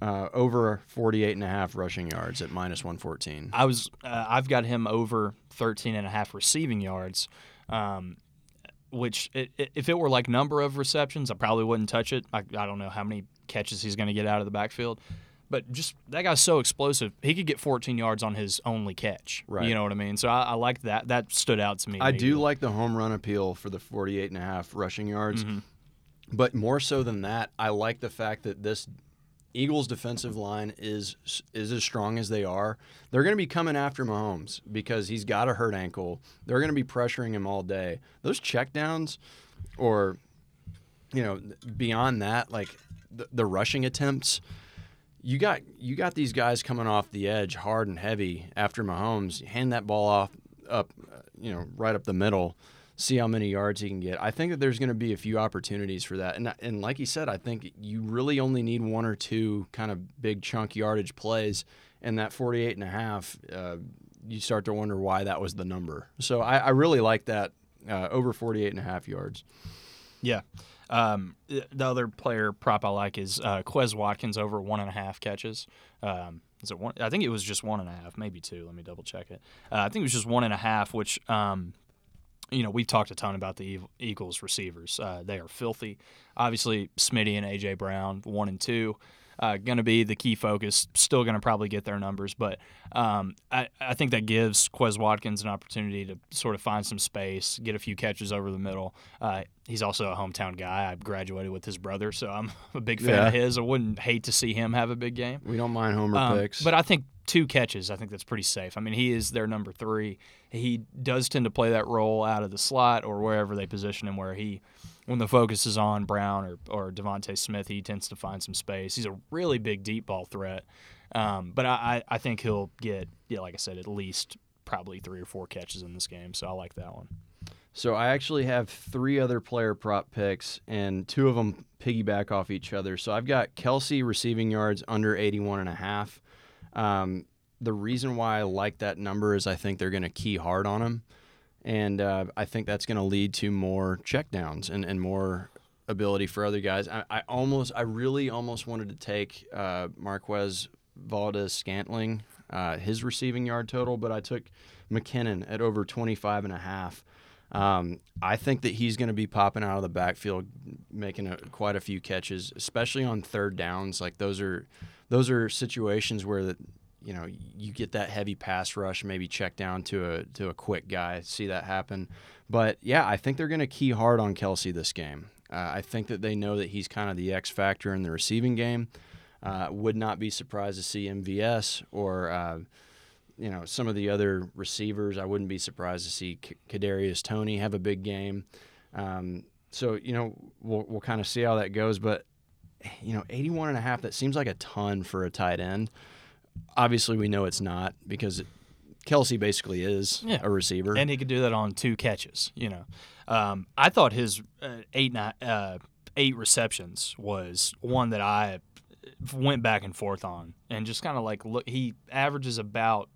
uh, over forty-eight and a half rushing yards at minus one fourteen. I was, uh, I've got him over thirteen and a half receiving yards. Um Which, it, it, if it were like number of receptions, I probably wouldn't touch it. I, I don't know how many catches he's going to get out of the backfield. But just that guy's so explosive. He could get fourteen yards on his only catch. Right. You know what I mean? So I, I like that. That stood out to me. I maybe. do like the home run appeal for the forty-eight and a half rushing yards. Mm-hmm. But more so than that, I like the fact that this Eagles defensive line is is as strong as they are. They're going to be coming after Mahomes because he's got a hurt ankle. They're going to be pressuring him all day. Those checkdowns, or you know, beyond that, like the, the rushing attempts, you got you got these guys coming off the edge hard and heavy after Mahomes. You hand that ball off up, you know, right up the middle. See how many yards he can get. I think that there's going to be a few opportunities for that. And and like he said, I think you really only need one or two kind of big chunk yardage plays. And that forty-eight and a half, uh, you start to wonder why that was the number. So I, I really like that, uh, over forty-eight and a half yards. Yeah. Um, the other player prop I like is uh, Quez Watkins over one and a half catches. Um, is it one? I think it was just one and a half, maybe two. Let me double check it. Uh, I think it was just one and a half, which um, – you know, we've talked a ton about the Eagles receivers. Uh, they are filthy. Obviously, Smitty and A J. Brown, one and two. uh, going to be the key focus. Still going to probably get their numbers, but um, I, I think that gives Quez Watkins an opportunity to sort of find some space, get a few catches over the middle. Uh, he's also a hometown guy. I graduated with his brother, so I'm a big fan yeah. of his. I wouldn't hate to see him have a big game. We don't mind homer um, picks. But I think two catches, I think that's pretty safe. I mean, he is their number three. He does tend to play that role out of the slot or wherever they position him, where he, when the focus is on Brown or, or DeVonta Smith, he tends to find some space. He's a really big deep ball threat. Um, but I, I think he'll get, yeah, like I said, at least probably three or four catches in this game, so I like that one. So I actually have three other player prop picks, and two of them piggyback off each other. So I've got Kelsey receiving yards under eighty-one and a half. Um, the reason why I like that number is I think they're going to key hard on him, and uh, I think that's going to lead to more checkdowns and, and more ability for other guys. I, I almost, I really almost wanted to take uh, Marquez Valdez Scantling, uh, his receiving yard total, but I took McKinnon at over twenty-five and a half. Um, I think that he's going to be popping out of the backfield, making a, quite a few catches, especially on third downs. Like those are, those are situations where the, you know, you get that heavy pass rush, maybe check down to a to a quick guy, see that happen. But yeah, I think they're going to key hard on Kelsey this game. Uh, I think that they know that he's kind of the X factor in the receiving game. Uh, would not be surprised to see M V S or. Uh, You know, some of the other receivers. I wouldn't be surprised to see K- Kadarius Toney have a big game. Um, so, you know, we'll we'll kind of see how that goes. But, you know, eighty-one and a half, that seems like a ton for a tight end. Obviously, we know it's not because it, Kelsey basically is yeah. a receiver. And he could do that on two catches, you know. Um, I thought his uh, eight, nine, uh, eight receptions was one that I went back and forth on. And just kind of like, look, he averages about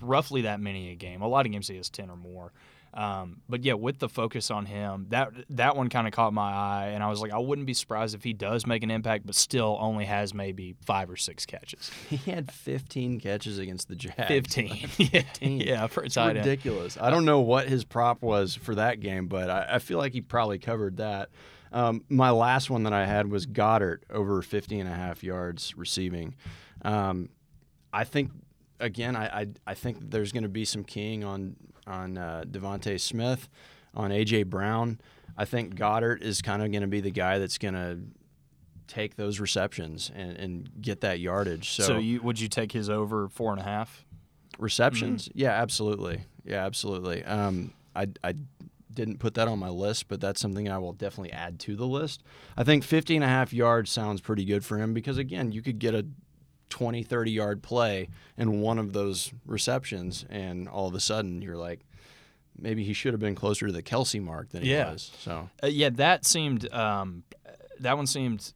roughly that many a game. A lot of games he has ten or more. Um, but, yeah, with the focus on him, that that one kind of caught my eye, and I was like, I wouldn't be surprised if he does make an impact but still only has maybe five or six catches. He had fifteen catches against the Jags. fifteen. yeah, yeah, for a tight end. Ridiculous. I don't know what his prop was for that game, but I, I feel like he probably covered that. Um, my last one that I had was Goddard over fifty and a half yards receiving. Um, I think – Again, I, I I think there's going to be some keying on on uh, DeVonta Smith, on A J. Brown. I think Goddard is kind of going to be the guy that's going to take those receptions and, and get that yardage. So, so you, would you take his over four and a half receptions? Mm-hmm. Yeah, absolutely. Yeah, absolutely. Um, I I didn't put that on my list, but that's something I will definitely add to the list. I think fifty and a half yards sounds pretty good for him because again, you could get a twenty, thirty yard play in one of those receptions, and all of a sudden you're like, maybe he should have been closer to the Kelsey mark than he yeah. was. So uh, yeah, that seemed um, that one seemed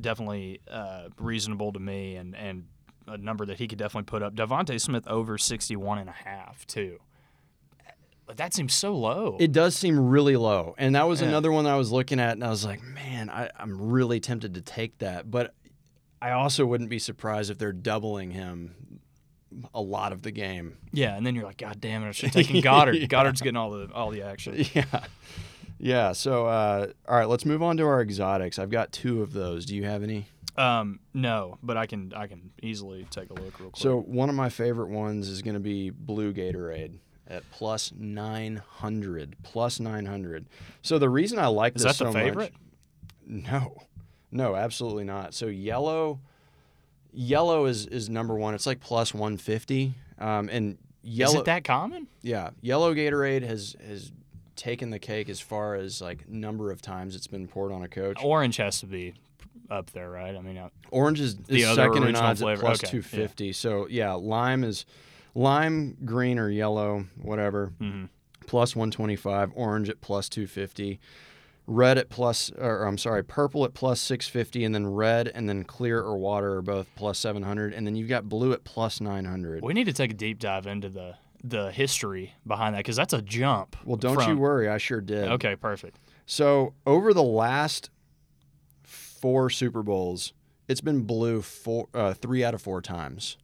definitely uh, reasonable to me, and and a number that he could definitely put up. DeVonta Smith over sixty-one and a half too. That seems so low. It does seem really low, and that was yeah. another one that I was looking at, and I was like, man, I, I'm really tempted to take that, but. I also wouldn't be surprised if they're doubling him a lot of the game. Yeah, and then you're like, God damn it, I should have taken Goddard. yeah. Goddard's getting all the all the action. Yeah. Yeah, so, uh, all right, let's move on to our exotics. I've got two of those. Do you have any? Um, no, but I can I can easily take a look real quick. So one of my favorite ones is going to be Blue Gatorade at plus nine hundred. Plus nine hundred. So the reason I like is this so much. Is that the favorite? Much, no. No, absolutely not. So yellow, yellow is, is number one. It's like plus one fifty. Um, and yellow is it that common? Yeah, yellow Gatorade has has taken the cake as far as like number of times it's been poured on a Coach. Orange has to be up there, right? I mean, uh, orange is, is the other second in odds at plus okay. two fifty. Yeah. So yeah, lime is lime green or yellow, whatever. Mm-hmm. Plus one twenty five. Orange at plus two fifty. Red at plus, or I'm sorry, purple at plus six fifty, and then red and then clear or water are both plus seven hundred, and then you've got blue at plus nine hundred. We need to take a deep dive into the the history behind that because that's a jump. Well, don't from... you worry, I sure did. Okay, perfect. So over the last four Super Bowls, it's been blue four, uh, three out of four times.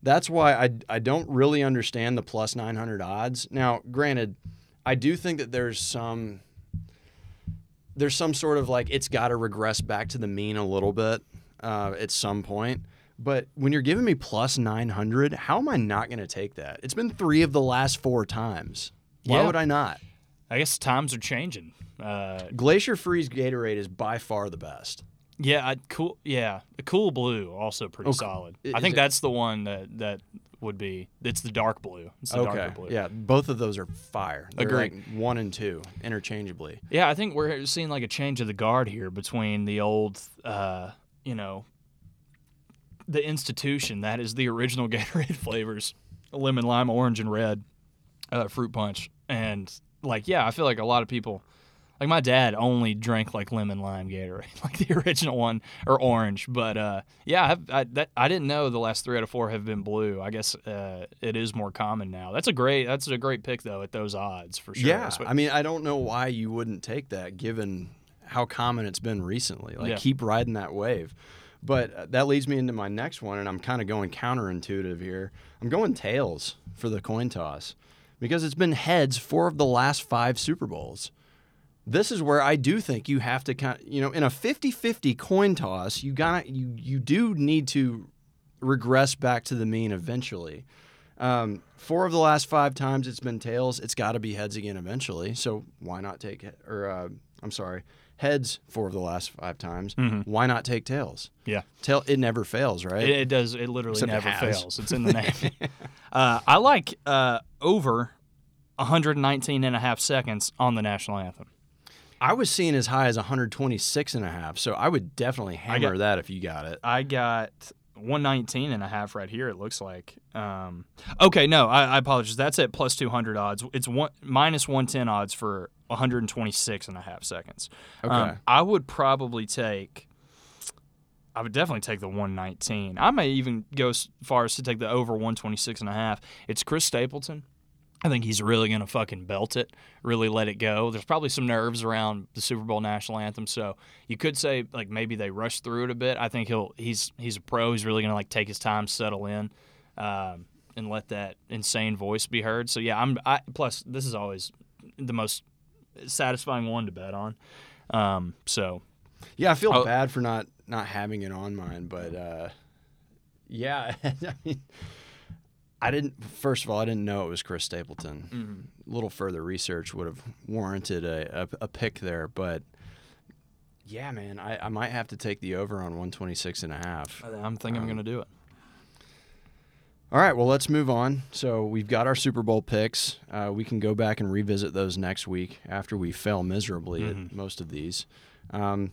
That's why I I don't really understand the plus nine hundred odds. Now, granted, I do think that there's some. There's some sort of like it's got to regress back to the mean a little bit. uh, at some point. But when you're giving me plus nine hundred, how am I not going to take that? It's been three of the last four times. Why yeah. would I not? I guess times are changing. Uh, Glacier Freeze Gatorade is by far the best. Yeah, I, cool. Yeah, a Cool Blue also pretty okay. solid. Is I think it, that's the one that, that would be. It's the dark blue. It's the okay. darker blue. Yeah, both of those are fire. They're Agreed. Like one and two interchangeably. Yeah, I think we're seeing like a change of the guard here between the old, uh, you know, the institution that is the original Gatorade flavors: lemon, lime, orange, and red uh, fruit punch. And like, yeah, I feel like a lot of people. Like, my dad only drank, like, lemon-lime Gatorade, like the original one, or orange. But, uh, yeah, I, I, that, I didn't know the last three out of four have been blue. I guess uh, it is more common now. That's a great that's a great pick, though, at those odds, for sure. Yeah, I mean, I don't know why you wouldn't take that, given how common it's been recently. Like, yeah. keep riding that wave. But that leads me into my next one, and I'm kind of going counterintuitive here. I'm going tails for the coin toss, because it's been heads four of the last five Super Bowls. This is where I do think you have to kind of, you know, in a fifty-fifty coin toss, you got you you do need to regress back to the mean eventually. Um, four of the last five times it's been tails, it's got to be heads again eventually. So why not take or uh, I'm sorry, heads four of the last five times. Mm-hmm. Why not take tails? Yeah, tail it never fails, right? It, it does. It literally Except never it fails. It's in the name. uh, I like uh, over one hundred nineteen and a half seconds on the national anthem. I was seeing as high as one hundred twenty-six and a half, so I would definitely hammer got, that if you got it. I got one nineteen and a half right here, it looks like. Um, okay, no, I, I apologize. That's at plus two hundred odds. It's one minus one ten odds for one hundred twenty-six and a half seconds. Okay. Um, I would probably take – I would definitely take the one nineteen. I may even go as far as to take the over one twenty-six and a half. It's Chris Stapleton. I think he's really going to fucking belt it, really let it go. There's probably some nerves around the Super Bowl national anthem, so you could say, like, maybe they rushed through it a bit. I think he'll he's he's a pro. He's really going to, like, take his time, settle in, um, and let that insane voice be heard. So, yeah, I'm. I, plus, this is always the most satisfying one to bet on. Um, so, yeah, I feel I'll, bad for not, not having it on mine, but, uh, yeah, I mean – I didn't. First of all, I didn't know it was Chris Stapleton. Mm-hmm. A little further research would have warranted a, a, a pick there, but yeah, man, I, I might have to take the over on one twenty-six and a half. I'm thinking um, I'm going to do it. All right, well, let's move on. So we've got our Super Bowl picks. Uh, we can go back and revisit those next week after we fail miserably mm-hmm. at most of these. Um,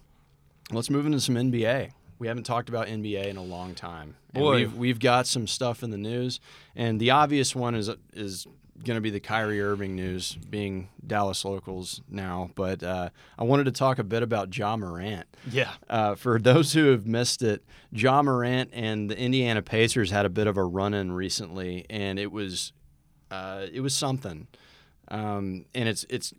let's move into some N B A. We haven't talked about N B A in a long time. And Boy. We've, we've got some stuff in the news. And the obvious one is is going to be the Kyrie Irving news, being Dallas locals now. But uh, I wanted to talk a bit about Ja Morant. Yeah. Uh, for those who have missed it, Ja Morant and the Indiana Pacers had a bit of a run-in recently, and it was uh, it was something. Um, and it's it's...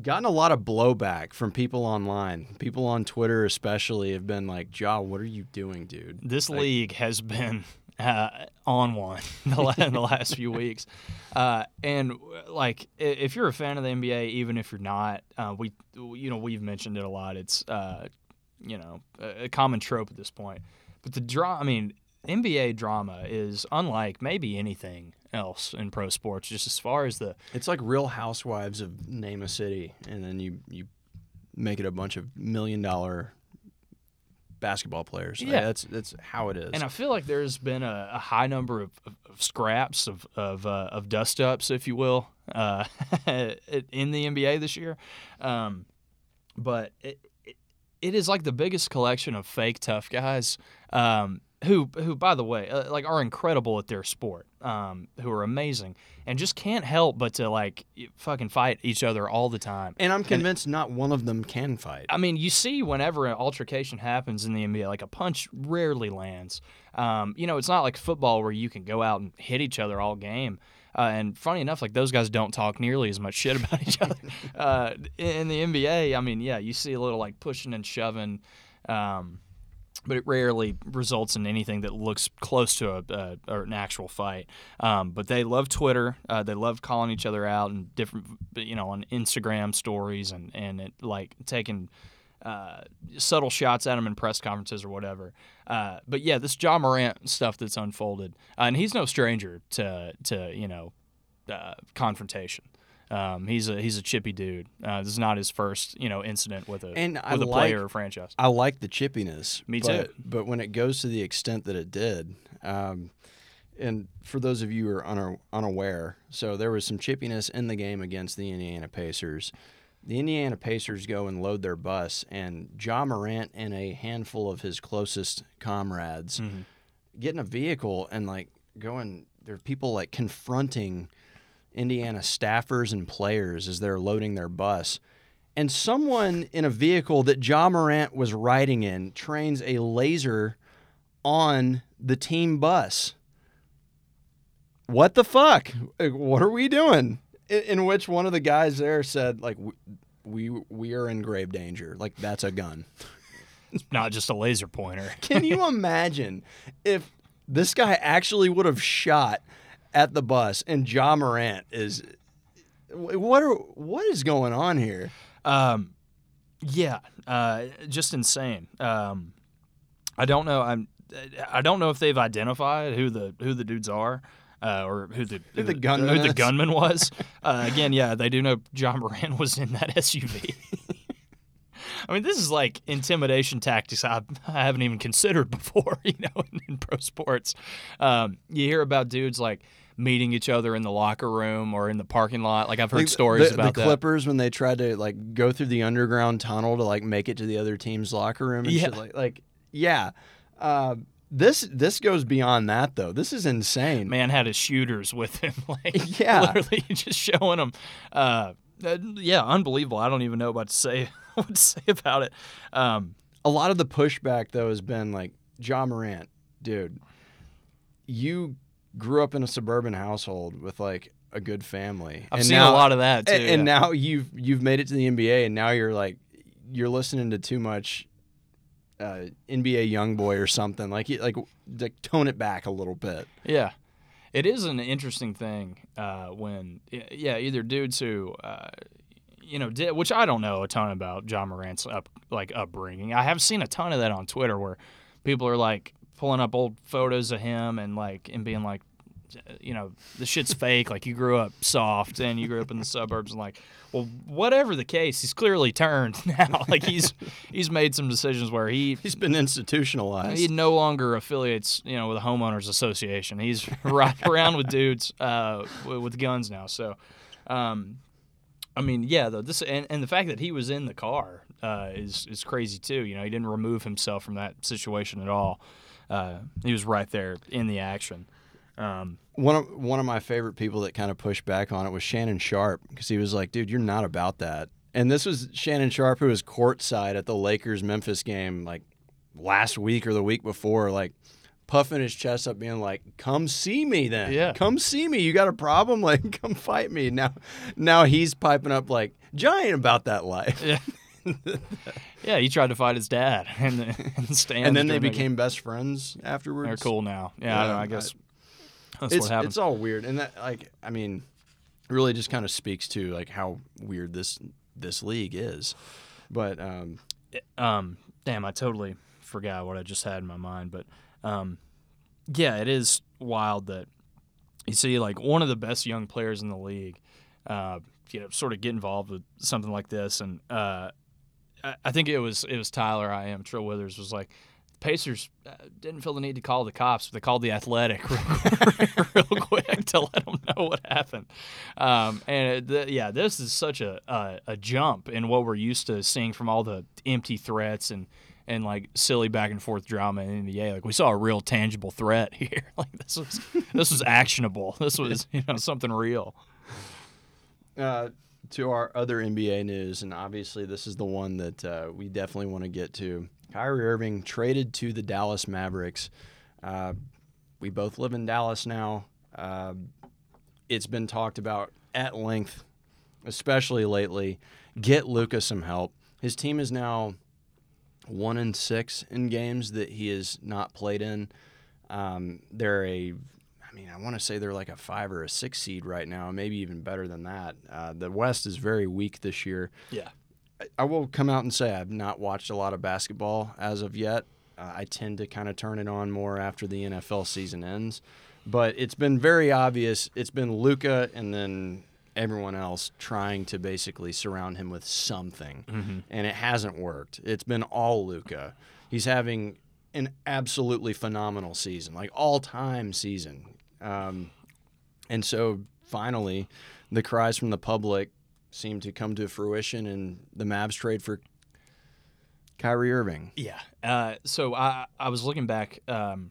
gotten a lot of blowback from people online. People on Twitter especially have been like, Ja, what are you doing, dude? This like, league has been uh, on one in the last few weeks. Uh, and, like, if you're a fan of the N B A, even if you're not, uh, we, you know, we've mentioned it a lot. It's, uh, you know, a common trope at this point. But the drama, I mean, N B A drama is unlike maybe anything else in pro sports, just as far as the it's like Real Housewives of name a city, and then you you make it a bunch of million dollar basketball players. Yeah, like, that's that's how it is. And I feel like there's been a, a high number of, of, of scraps of of, uh, of dust ups, if you will, uh, in the N B A this year. Um, but it, it it is like the biggest collection of fake tough guys. Um, Who, who, by the way, uh, like are incredible at their sport, um, who are amazing, and just can't help but to like fucking fight each other all the time. And I'm convinced and, not one of them can fight. I mean, you see, whenever an altercation happens in the N B A, like a punch rarely lands. Um, you know, it's not like football where you can go out and hit each other all game. Uh, and funny enough, like those guys don't talk nearly as much shit about each other. Uh, in the N B A, I mean, yeah, you see a little like pushing and shoving. Um, But it rarely results in anything that looks close to a, a or an actual fight. Um, but they love Twitter. Uh, they love calling each other out and different, you know, on Instagram stories and and it, like taking uh, subtle shots at him in press conferences or whatever. Uh, but yeah, this Ja Morant stuff that's unfolded, uh, and he's no stranger to to you know uh, confrontation. Um, he's a he's a chippy dude. Uh, this is not his first you know incident with a and with a like, player or franchise. I like the chippiness. Me but, too. But when it goes to the extent that it did, um, and for those of you who are una- unaware, so there was some chippiness in the game against the Indiana Pacers. The Indiana Pacers go and load their bus, and Ja Morant and a handful of his closest comrades mm-hmm. get in a vehicle and like going. There are people like confronting Indiana staffers and players as they're loading their bus. And someone in a vehicle that Ja Morant was riding in trains a laser on the team bus. What the fuck? What are we doing? In, in which one of the guys there said, like, we we are in grave danger. Like, that's a gun. It's not just a laser pointer. Can you imagine if this guy actually would have shot at the bus, and Ja Morant is, what are what is going on here? Um, yeah, uh, just insane. Um, I don't know. I'm I don't know if they've identified who the who the dudes are, uh, or who the who, who the gunman who the gunman was. uh, again, yeah, they do know Ja Morant was in that S U V. I mean, this is like intimidation tactics I, I haven't even considered before. You know, in, in pro sports, um, you hear about dudes like meeting each other in the locker room or in the parking lot. Like I've heard like stories the, about the Clippers that. When they tried to like go through the underground tunnel to like make it to the other team's locker room and yeah. shit like like yeah. Uh, this this goes beyond that though. This is insane. Man had his shooters with him, like yeah. literally just showing them. Uh, uh, yeah, unbelievable. I don't even know what to say what to say about it. Um, a lot of the pushback though has been like Ja Morant, dude. You grew up in a suburban household with like a good family. I've and seen now, a lot of that too. And, and yeah. now you've you've made it to the N B A, and now you're like you're listening to too much uh, N B A YoungBoy or something. Like like like tone it back a little bit. Yeah, it is an interesting thing uh, when yeah either dudes who uh, you know did, which I don't know a ton about Ja Morant's up like upbringing. I have seen a ton of that on Twitter where people are like pulling up old photos of him and like and being like, you know, the shit's fake. Like you grew up soft and you grew up in the suburbs and like, well, whatever the case, he's clearly turned now. Like he's he's made some decisions where he he's been institutionalized. He no longer affiliates, you know, with the homeowners association. He's riding around with dudes uh, with guns now. So, um, I mean, yeah, though this and, and the fact that he was in the car uh, is is crazy too. You know, he didn't remove himself from that situation at all. Uh, he was right there in the action. Um, one of one of my favorite people that kind of pushed back on it was Shannon Sharpe, because he was like, dude, you're not about that. And this was Shannon Sharpe, who was courtside at the Lakers-Memphis game like last week or the week before, like puffing his chest up, being like, come see me then. Yeah. Come see me. You got a problem? Like, come fight me. Now now he's piping up like, giant about that life. Yeah. Yeah, he tried to fight his dad and and Stan. And then they became it. best friends afterwards. They're cool now. Yeah, yeah I, know, I guess I, that's what happened. It's all weird, and that like I mean, really just kind of speaks to like how weird this this league is. But um, it, um, damn, I totally forgot what I just had in my mind. But um, yeah, it is wild that you see like one of the best young players in the league, uh, you know, sort of get involved with something like this, and uh. I think it was it was Tyler. I am Trill Withers was like, Pacers didn't feel the need to call the cops, but they called the Athletic real quick, real quick to let them know what happened. Um, and it, the, yeah, this is such a, a a jump in what we're used to seeing from all the empty threats and and like silly back and forth drama in the N B A. Like we saw a real tangible threat here. Like this was this was actionable. This was you know something real. Uh. To our other N B A news, and obviously this is the one that uh, we definitely want to get to. Kyrie Irving traded to the Dallas Mavericks. Uh, we both live in Dallas now. Uh, it's been talked about at length, especially lately. Get Luka some help. His team is now one and six in games that he has not played in. Um, they're a I mean, I want to say they're like a five or a six seed right now, maybe even better than that. Uh, the West is very weak this year. Yeah. I will come out and say I've not watched a lot of basketball as of yet. Uh, I tend to kind of turn it on more after the N F L season ends. But it's been very obvious. It's been Luka and then everyone else trying to basically surround him with something. Mm-hmm. And it hasn't worked. It's been all Luka. He's having an absolutely phenomenal season, like all-time season. Um, and so finally the cries from the public seem to come to fruition in the Mavs trade for Kyrie Irving. Yeah. Uh, so I, I was looking back. Um,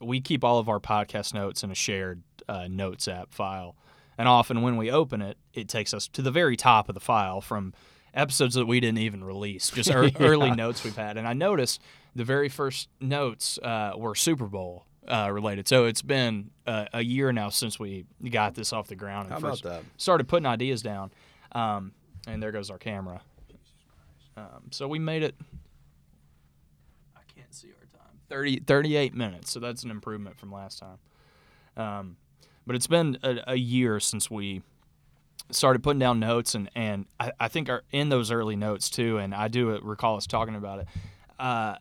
we keep all of our podcast notes in a shared uh, notes app file. And often when we open it, it takes us to the very top of the file from episodes that we didn't even release, just er- yeah. early notes we've had. And I noticed the very first notes uh, were Super Bowl uh, related. So it's been uh, a year now since we got this off the ground. And How about that? Started putting ideas down. Um, and there goes our camera. Um, so we made it, I can't see our time, thirty, thirty-eight minutes. So that's an improvement from last time. Um, but it's been a, a year since we started putting down notes, and, and I, I think our, in those early notes too, and I do recall us talking about it, uh,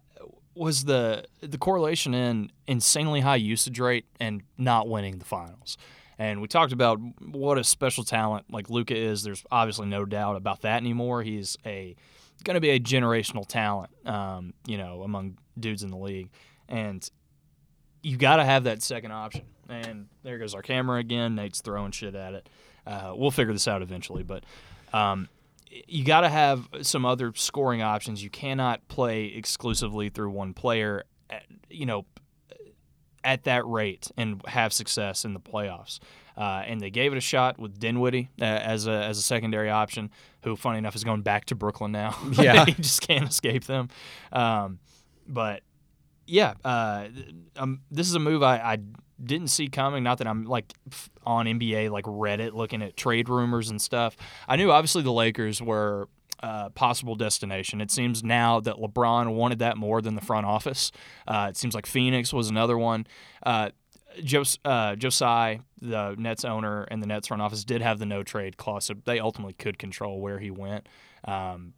was the the correlation in insanely high usage rate and not winning the finals. And we talked about what a special talent like Luka is. There's obviously no doubt about that anymore. He's a going to be a generational talent, um, you know, among dudes in the league. And you got to have that second option. And there goes our camera again. Nate's throwing shit at it. Uh, we'll figure this out eventually. But um, you got to have some other scoring options. You cannot play exclusively through one player, at, you know, at that rate and have success in the playoffs. Uh, and they gave it a shot with Dinwiddie uh, as a as a secondary option, who, funny enough, is going back to Brooklyn now. Yeah. He just can't escape them. Um, but, yeah, uh, um, this is a move I, I didn't see coming. Not that I'm, like, on N B A, like, Reddit looking at trade rumors and stuff. I knew, obviously, the Lakers were – Uh, possible destination. It seems now that LeBron wanted that more than the front office. Uh, it seems like Phoenix was another one. Uh, Jos- uh, Josai, the Nets owner, and the Nets front office did have the no-trade clause, so they ultimately could control where he went. Um,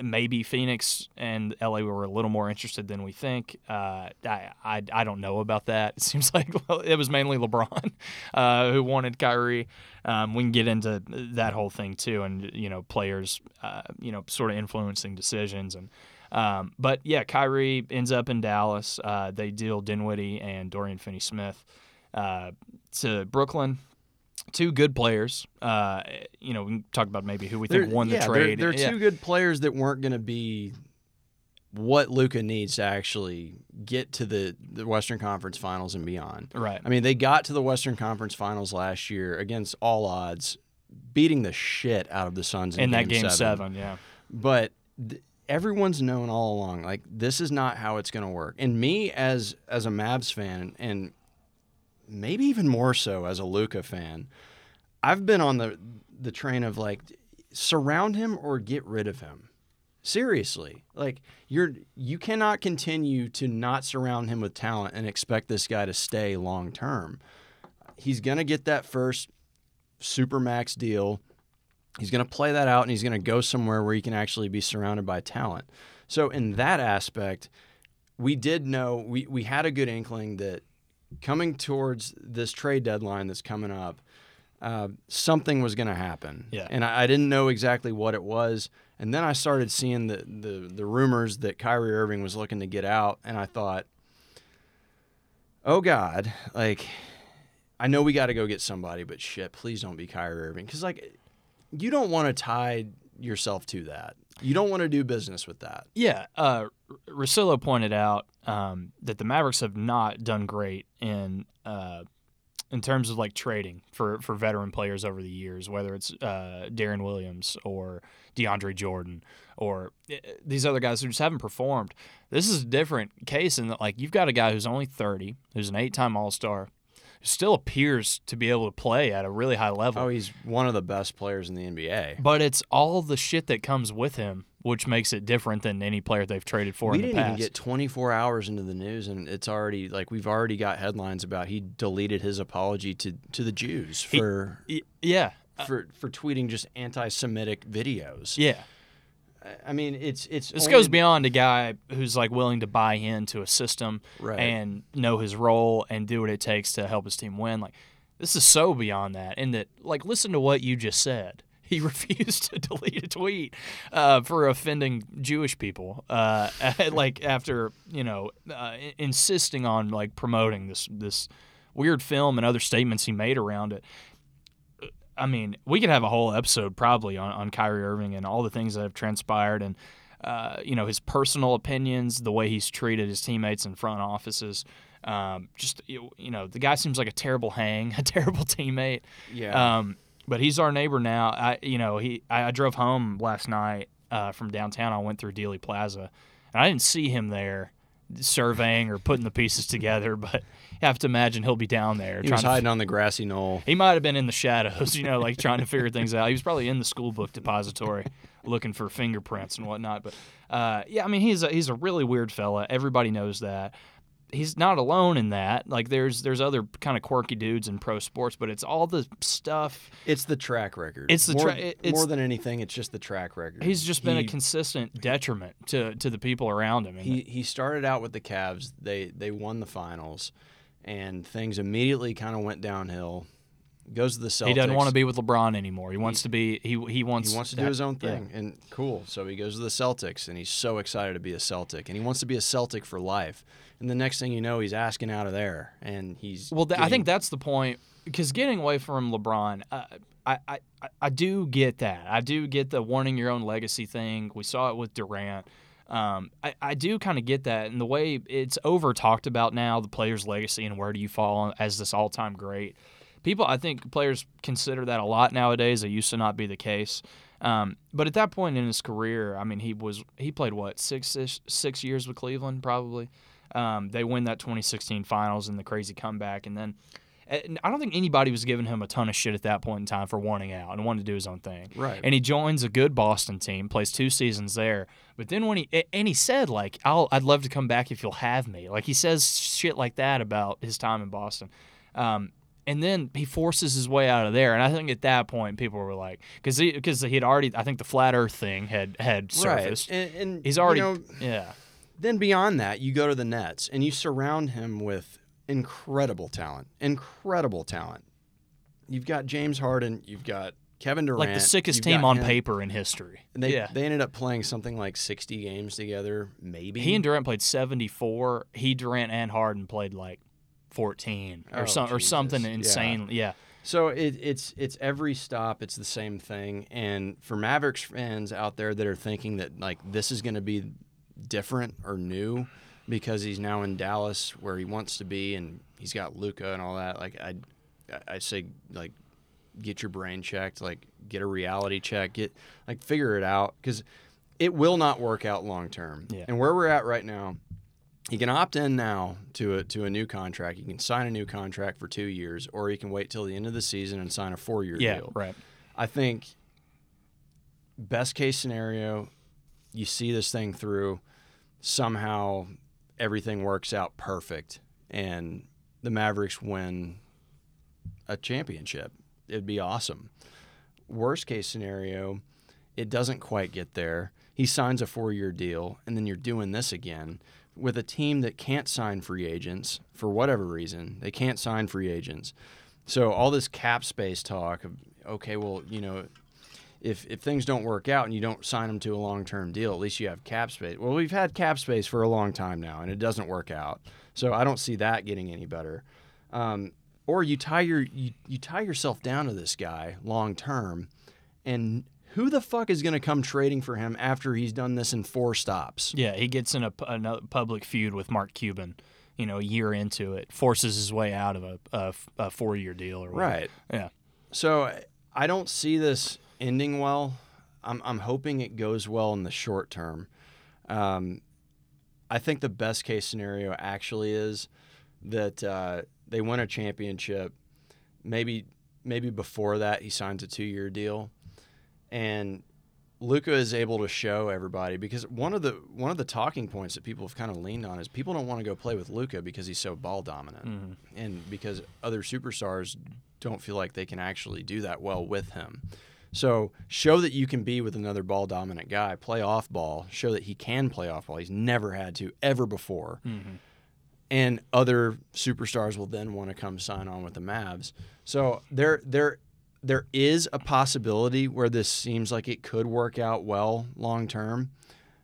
maybe Phoenix and L A were a little more interested than we think. Uh, I, I I don't know about that. It seems like well, it was mainly LeBron uh, who wanted Kyrie. Um, we can get into that whole thing too, and you know players, uh, you know, sort of influencing decisions. And um, but yeah, Kyrie ends up in Dallas. Uh, they deal Dinwiddie and Dorian Finney-Smith uh, to Brooklyn. Two good players. Uh, you know, we can talk about maybe who we think they're, won the yeah, trade. They're, they're yeah. two good players that weren't going to be what Luka needs to actually get to the, the Western Conference Finals and beyond. Right. I mean, they got to the Western Conference Finals last year against all odds, beating the shit out of the Suns in, in game that game seven. seven yeah. But th- everyone's known all along, like, this is not how it's going to work. And me as as a Mavs fan and – maybe even more so as a Luka fan, I've been on the the train of, like, surround him or get rid of him. Seriously. Like, you're you cannot continue to not surround him with talent and expect this guy to stay long term. He's going to get that first Supermax deal. He's going to play that out, and he's going to go somewhere where he can actually be surrounded by talent. So in that aspect, we did know, we, we had a good inkling that coming towards this trade deadline that's coming up, uh, something was going to happen. Yeah. And I, I didn't know exactly what it was. And then I started seeing the, the, the rumors that Kyrie Irving was looking to get out, and I thought, oh, God, like, I know we got to go get somebody, but shit, please don't be Kyrie Irving. Because, like, you don't want to tie yourself to that. You don't want to do business with that. Yeah. Uh, Russillo pointed out um, that the Mavericks have not done great in uh, in terms of, like, trading for, for veteran players over the years, whether it's uh, Darren Williams or DeAndre Jordan or these other guys who just haven't performed. This is a different case in that, like, you've got a guy who's only thirty, who's an eight-time All-Star, still appears to be able to play at a really high level. Oh, he's one of the best players in the N B A. But it's all the shit that comes with him, which makes it different than any player they've traded for we in the past. We didn't even get twenty-four hours into the news, and it's already, like, we've already got headlines about he deleted his apology to, to the Jews for he, he, yeah for, for tweeting just anti-Semitic videos. Yeah. Uh, I mean, it's it's this only... goes beyond a guy who's like willing to buy into a system right. and know his role and do what it takes to help his team win. Like, this is so beyond that. And that, like, listen to what you just said. He refused to delete a tweet uh, for offending Jewish people. Uh, like after you know uh, insisting on like promoting this this weird film and other statements he made around it. I mean, we could have a whole episode probably on, on Kyrie Irving and all the things that have transpired and, uh, you know, his personal opinions, the way he's treated his teammates in front offices. Um, just, you know, the guy seems like a terrible hang, a terrible teammate. Yeah. Um, but he's our neighbor now. I, you know, he. I, I drove home last night uh, from downtown. I went through Dealey Plaza, and I didn't see him there surveying or putting the pieces together, but you have to imagine he'll be down there. He was hiding f- on the grassy knoll. He might have been in the shadows, you know, like trying to figure things out. He was probably in the school book depository looking for fingerprints and whatnot. But, uh, yeah, I mean, he's a, he's a really weird fella. Everybody knows that. He's not alone in that. Like, there's there's other kind of quirky dudes in pro sports, but it's all the stuff. It's the track record. It's the more, tra- it's, more than anything. It's just the track record. He's just been he, a consistent detriment to, to the people around him. He he started out with the Cavs. They they won the finals, and things immediately kind of went downhill. Goes to the Celtics. He doesn't want to be with LeBron anymore. He wants he, to be. He he wants. He wants to that, do his own thing. Yeah. And cool. So he goes to the Celtics, and he's so excited to be a Celtic, and he wants to be a Celtic for life. And the next thing you know, he's asking out of there, and he's. Well, th- getting... I think that's the point, because getting away from LeBron, uh, I, I I do get that. I do get the wanting your own legacy thing. We saw it with Durant. Um, I, I do kind of get that, and the way it's over talked about now, the player's legacy and where do you fall as this all time great. People, I think players consider that a lot nowadays. It used to not be the case. Um, but at that point in his career, I mean, he was he played, what, six six years with Cleveland probably? Um, they win that twenty sixteen finals and the crazy comeback. And then I don't think anybody was giving him a ton of shit at that point in time for wanting out and wanting to do his own thing. Right. And he joins a good Boston team, plays two seasons there. But then when he – and he said, like, I'll, I'd love to come back if you'll have me. Like, he says shit like that about his time in Boston. Um And then he forces his way out of there. And I think at that point, people were like, because he, because he had already, I think the flat earth thing had, had surfaced. Right. And, and he's already, you know, yeah. Then beyond that, you go to the Nets and you surround him with incredible talent. Incredible talent. You've got James Harden. You've got Kevin Durant. Like the sickest team on him. Paper in history. And they, yeah. they ended up playing something like sixty games together, maybe. He and Durant played seventy-four. He, Durant, and Harden played like fourteen or oh, some, or something insane. Yeah. yeah. So it, it's it's every stop, it's the same thing. And for Mavericks fans out there that are thinking that like this is going to be different or new because he's now in Dallas where he wants to be and he's got Luka and all that, like I I say like get your brain checked, like get a reality check, get like figure it out cuz it will not work out long term. Yeah. And where we're at right now, he can opt in now to a, to a new contract. He can sign a new contract for two years, or he can wait till the end of the season and sign a four-year yeah, deal. Yeah, right. I think best-case scenario, you see this thing through. Somehow everything works out perfect, and the Mavericks win a championship. It'd be awesome. Worst-case scenario, it doesn't quite get there. He signs a four-year deal, and then you're doing this again. With a team that can't sign free agents for whatever reason, they can't sign free agents. So all this cap space talk of, okay, well, you know, if if things don't work out and you don't sign them to a long-term deal, at least you have cap space. Well, we've had cap space for a long time now, and it doesn't work out. So I don't see that getting any better. Um, or you tie your you, you tie yourself down to this guy long-term, and who the fuck is going to come trading for him after he's done this in four stops? Yeah, he gets in a, a public feud with Mark Cuban, you know, a year into it, forces his way out of a, a, a four-year deal or whatever. Right. Yeah. So I don't see this ending well. I'm I'm hoping it goes well in the short term. Um, I think the best-case scenario actually is that uh, they win a championship. Maybe maybe before that he signs a two-year deal. And Luka is able to show everybody because one of the one of the talking points that people have kind of leaned on is people don't want to go play with Luka because he's so ball dominant, mm-hmm. and because other superstars don't feel like they can actually do that well with him. So show that you can be with another ball-dominant guy. Play off ball. Show that he can play off ball. He's never had to ever before. Mm-hmm. And other superstars will then want to come sign on with the Mavs. So there, there, there is a possibility where this seems like it could work out well long-term.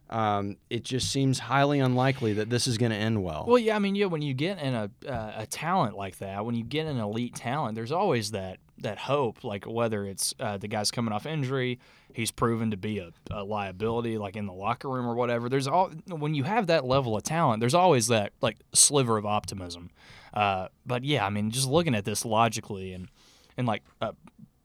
Um, it just seems highly unlikely that this is going to end well. Well, yeah, I mean, yeah, when you get in a uh, a talent like that, when you get an elite talent, there's always that that hope. Like whether it's uh, the guy's coming off injury, he's proven to be a, a liability, like in the locker room or whatever. There's all when you have that level of talent, there's always that like sliver of optimism. Uh, but yeah, I mean, just looking at this logically and and like uh,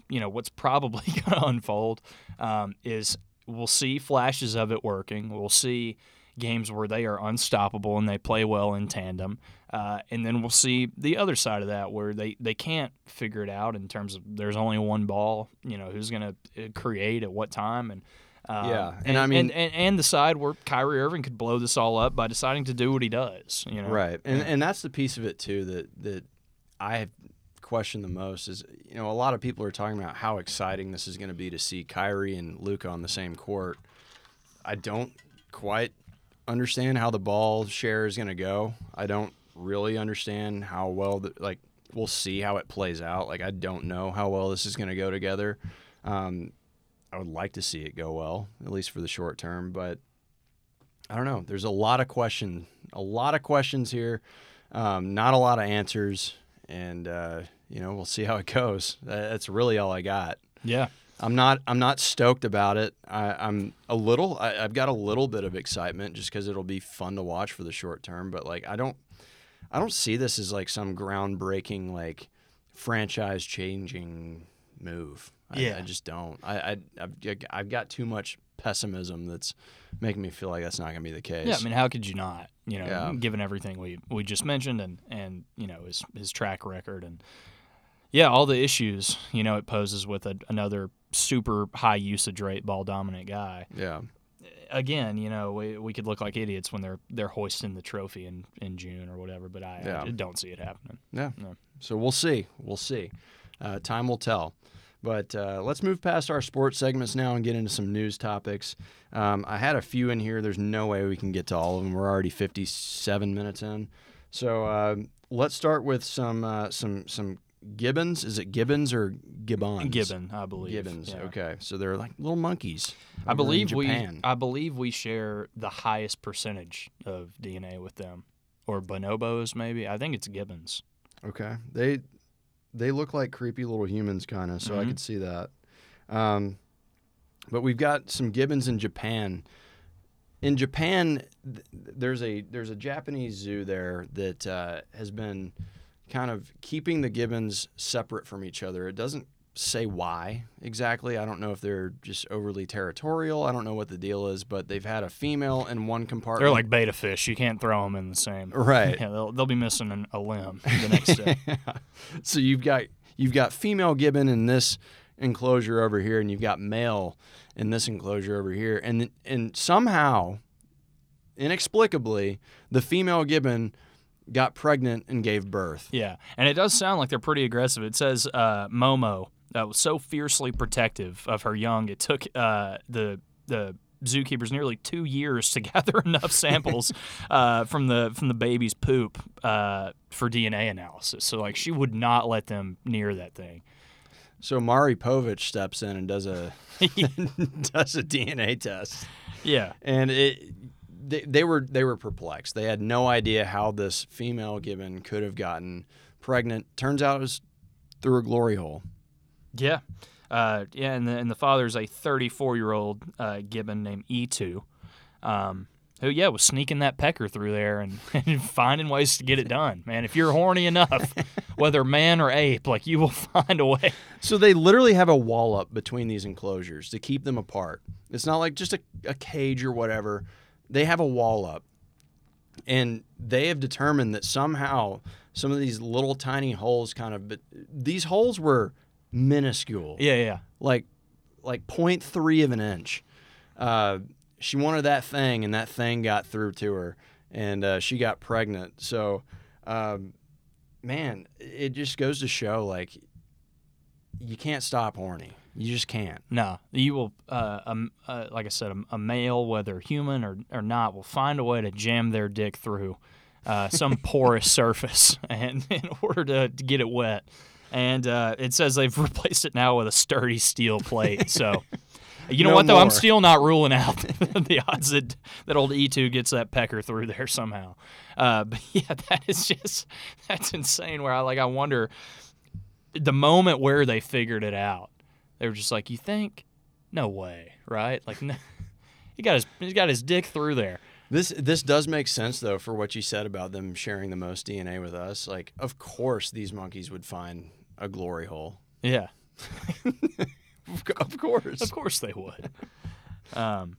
you know what's probably going to unfold um, is. We'll see flashes of it working. We'll see games where they are unstoppable and they play well in tandem. Uh, and then we'll see the other side of that where they, they can't figure it out in terms of there's only one ball, you know, who's going to create at what time. And uh, yeah, and, and I mean, and, and, and the side where Kyrie Irving could blow this all up by deciding to do what he does. You know, right. And yeah. and that's the piece of it too that that I have question the most is, you know, a lot of people are talking about how exciting this is going to be to see Kyrie and Luka on the same court. I don't quite understand how the ball share is going to go. I don't really understand how well, the, like, we'll see how it plays out. Like, I don't know how well this is going to go together. Um, I would like to see it go well, at least for the short term, but I don't know. There's a lot of question, a lot of questions here, um, not a lot of answers, and, uh, you know, we'll see how it goes. That's really all I got. Yeah. I'm not I'm not stoked about it. I, I'm a little – I've got a little bit of excitement just because it'll be fun to watch for the short term. But, like, I don't I don't see this as, like, some groundbreaking, like, franchise-changing move. I, yeah. I just don't. I, I, I've, I've got too much pessimism that's making me feel like that's not going to be the case. Yeah, I mean, how could you not? You know, yeah. given everything we, we just mentioned and, and you know, his his track record and, yeah, all the issues, you know, it poses with a, another super high usage rate ball dominant guy. Yeah. Again, you know, we, we could look like idiots when they're they're hoisting the trophy in, in June or whatever, but I, yeah. I don't see it happening. Yeah. No. So we'll see. We'll see. Uh, time will tell. But uh, let's move past our sports segments now and get into some news topics. Um, I had a few in here. There's no way we can get to all of them. We're already fifty-seven minutes in. So uh, let's start with some uh, some some gibbons. Is it gibbons or gibbons? Gibbon, I believe. Gibbons. Yeah. Okay. So they're like little monkeys. I believe we I believe we share the highest percentage of D N A with them, or bonobos maybe. I think it's gibbons. Okay. They. They look like creepy little humans, kind of, so mm-hmm. I could see that. Um, but we've got some gibbons in Japan. In Japan, th- there's a there's a Japanese zoo there that uh, has been kind of keeping the gibbons separate from each other. It doesn't say why exactly. I don't know if they're just overly territorial. I don't know what the deal is, but they've had a female in one compartment. They're like betta fish. You can't throw them in the same. Right. Yeah, they'll they'll be missing an, a limb the next day. So you've got you've got female gibbon in this enclosure over here, and you've got male in this enclosure over here, and and somehow, inexplicably, the female gibbon got pregnant and gave birth. Yeah, and it does sound like they're pretty aggressive. It says uh, Momo. That was so fiercely protective of her young, it took uh, the the zookeepers nearly two years to gather enough samples uh, from the from the baby's poop uh, for D N A analysis. So, like, she would not let them near that thing. So Mari Povich steps in and does a does a D N A test. Yeah, and it they, they were they were perplexed. They had no idea how this female gibbon could have gotten pregnant. Turns out it was through a glory hole. Yeah, uh, yeah, and the, and the father is a thirty-four-year-old uh, gibbon named E two, um, who, yeah, was sneaking that pecker through there and, and finding ways to get it done. Man, if you're horny enough, whether man or ape, like, you will find a way. So they literally have a wall up between these enclosures to keep them apart. It's not like just a, a cage or whatever. They have a wall up, and they have determined that somehow some of these little tiny holes kind of – these holes were – minuscule. Yeah, yeah. Like like point three of an inch. Uh, she wanted that thing, and that thing got through to her, and uh, she got pregnant. So, um, man, it just goes to show, like, you can't stop horny. You just can't. No. You will, uh, um, uh, like I said, a, a male, whether human or, or not, will find a way to jam their dick through uh, some porous surface and in order to, to get it wet. And uh, it says they've replaced it now with a sturdy steel plate. So, you know no what, though? More. I'm still not ruling out the odds that, that old E two gets that pecker through there somehow. Uh, but, yeah, that is just – that's insane where I, like, I wonder the moment where they figured it out. They were just like, you think? No way, right? Like, no, he got his he got his dick through there. This this does make sense though for what you said about them sharing the most D N A with us. Like, of course these monkeys would find a glory hole. Yeah, of course, of course they would. Um,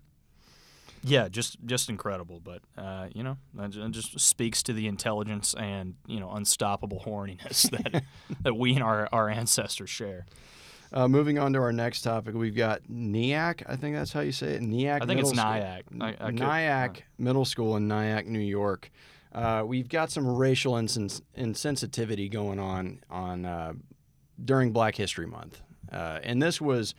yeah, just just incredible. But uh, you know, it just speaks to the intelligence and you know unstoppable horniness that that we and our, our ancestors share. Uh, moving on to our next topic, we've got Nyack. I think that's how you say it. Nyack. I think it's Nyack. I, I Nyack could, uh. Middle School in Nyack, New York. Uh, we've got some racial insens- insensitivity going on on uh, during Black History Month, uh, and this was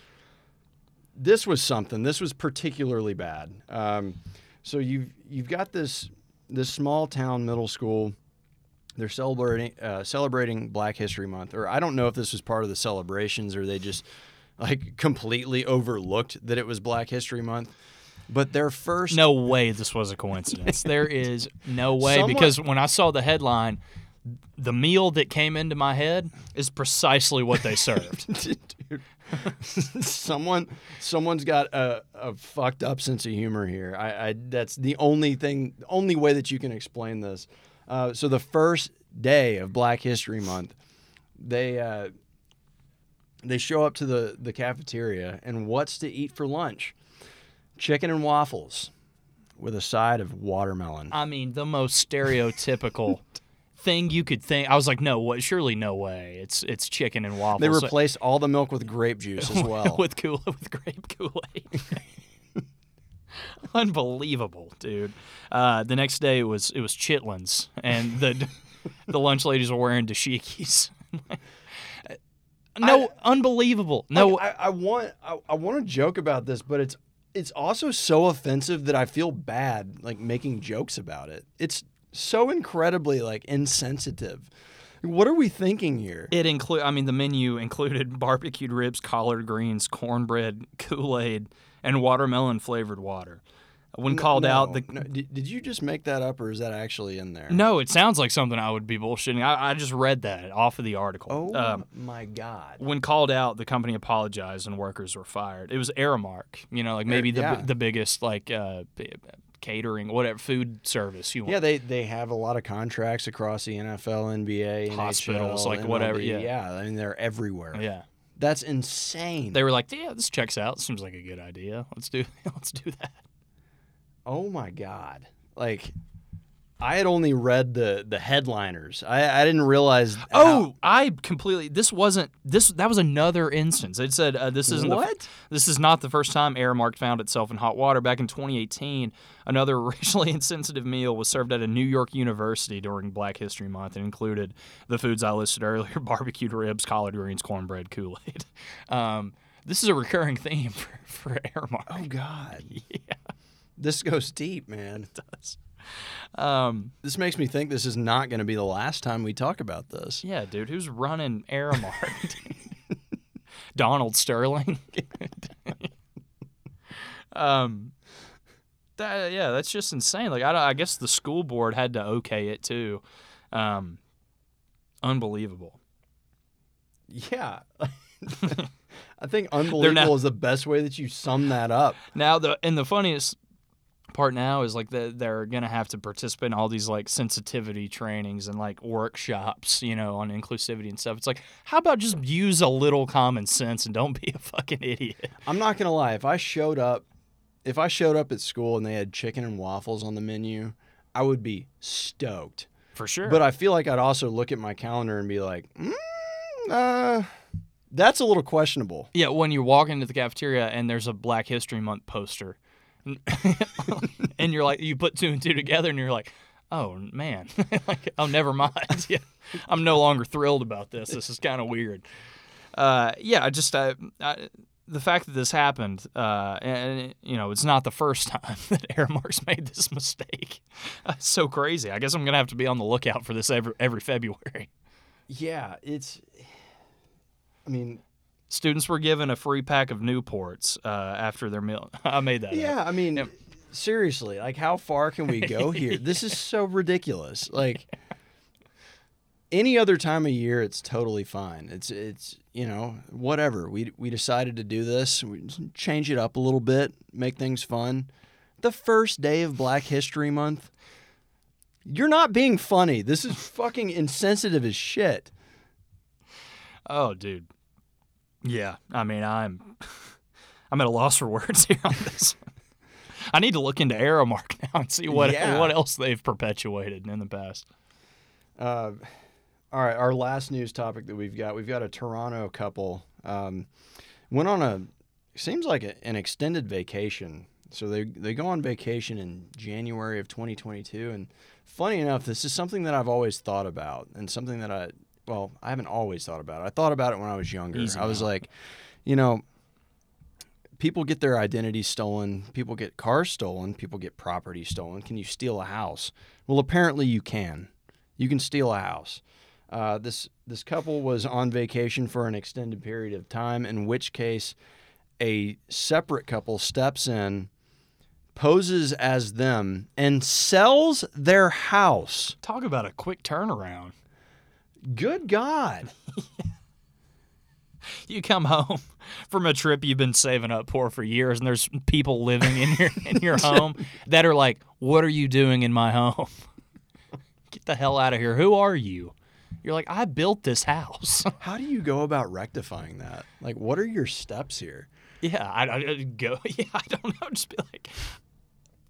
this was something. This was particularly bad. Um, so you've you've got this this small town middle school. They're celebrating uh, celebrating Black History Month, or I don't know if this was part of the celebrations, or they just like completely overlooked that it was Black History Month. But their first no way this was a coincidence. There is no way Someone... because when I saw the headline, the meal that came into my head is precisely what they served. Dude. Someone, someone's got a, a fucked up sense of humor here. I, I that's the only thing, only way that you can explain this. Uh, so the first day of Black History Month, they uh, they show up to the, the cafeteria, and what's to eat for lunch? Chicken and waffles with a side of watermelon. I mean, the most stereotypical thing you could think. I was like, no, what? Surely no way. It's it's chicken and waffles. They replaced all the milk with grape juice as well. with, Kool- with grape Kool-Aid. Unbelievable, dude. Uh, the next day it was it was chitlins, and the the lunch ladies were wearing dashikis. no, I, unbelievable. No, I, I want I, I want to joke about this, but it's it's also so offensive that I feel bad like making jokes about it. It's so incredibly like insensitive. What are we thinking here? It include I mean the menu included barbecued ribs, collard greens, cornbread, Kool-Aid, and watermelon-flavored water. When no, called no, out, the no. Did, did you just make that up, or is that actually in there? No, it sounds like something I would be bullshitting. I, I just read that off of the article. Oh, um, my God. When called out, the company apologized and workers were fired. It was Aramark, you know, like maybe the yeah. the biggest, like, uh, catering, whatever, food service you want. Yeah, they, they have a lot of contracts across the N F L, N B A, hospitals, N H L, like M L B, whatever. Yeah. yeah, I mean, they're everywhere. Yeah. That's insane. They were like, "Yeah, this checks out. Seems like a good idea. Let's do, let's do that." Oh my God! Like, I had only read the the headliners. I, I didn't realize. How... Oh, I completely. This wasn't this. That was another instance. It said uh, this isn't what. The, this is not the first time Aramark found itself in hot water. Back in twenty eighteen, another racially insensitive meal was served at a New York university during Black History Month and included the foods I listed earlier, barbecued ribs, collard greens, cornbread, Kool-Aid. Um, this is a recurring theme for, for Aramark. Oh, God. Yeah. This goes deep, man. It does. Um, this makes me think this is not going to be the last time we talk about this. Yeah, dude. Who's running Aramark? Donald Sterling? um... That, yeah, that's just insane. Like I, I guess the school board had to okay it too. Um, unbelievable. Yeah, I think unbelievable now, is the best way that you sum that up. Now the and the funniest part now is like that they're gonna have to participate in all these like sensitivity trainings and like workshops, you know, on inclusivity and stuff. It's like, how about just use a little common sense and don't be a fucking idiot. I'm not gonna lie. If I showed up. If I showed up at school and they had chicken and waffles on the menu, I would be stoked. For sure. But I feel like I'd also look at my calendar and be like, mm, uh, that's a little questionable. Yeah, when you walk into the cafeteria and there's a Black History Month poster, and you're like, you put two and two together and you're like, oh, man. like, oh, never mind. Yeah, I'm no longer thrilled about this. This is kind of weird. uh, yeah, just uh, I, the fact that this happened, uh, and you know, it's not the first time that Aramark's made this mistake. It's so crazy. I guess I'm gonna have to be on the lookout for this every every February. Yeah, it's. I mean. Students were given a free pack of Newports uh, after their meal. I made that Yeah, up. I mean, yeah. seriously, like, how far can we go here? This is so ridiculous. Like, any other time of year, it's totally fine. It's, it's you know, whatever. We we decided to do this. We change it up a little bit, make things fun. The first day of Black History Month, you're not being funny. This is fucking insensitive as shit. Oh, dude. Yeah, I mean, I'm I'm at a loss for words here on this one. I need to look into Aramark now and see what yeah. what else they've perpetuated in the past. Uh, all right, our last news topic that we've got, we've got a Toronto couple. Um, went on a, seems like a, an extended vacation. So they, they go on vacation in January of twenty twenty-two. And funny enough, this is something that I've always thought about and something that I... Well, I haven't always thought about it. I thought about it when I was younger. Easy I was now. Like, you know, people get their identity stolen. People get cars stolen. People get property stolen. Can you steal a house? Well, apparently you can. You can steal a house. Uh, this this couple was on vacation for an extended period of time, in which case a separate couple steps in, poses as them, and sells their house. Talk about a quick turnaround. Good God. You come home from a trip you've been saving up for for years, and there's people living in your in your home that are like, what are you doing in my home? Get the hell out of here. Who are you? You're like, I built this house. How do you go about rectifying that? Like, what are your steps here? Yeah, I, I go. Yeah, I don't know. Just be like,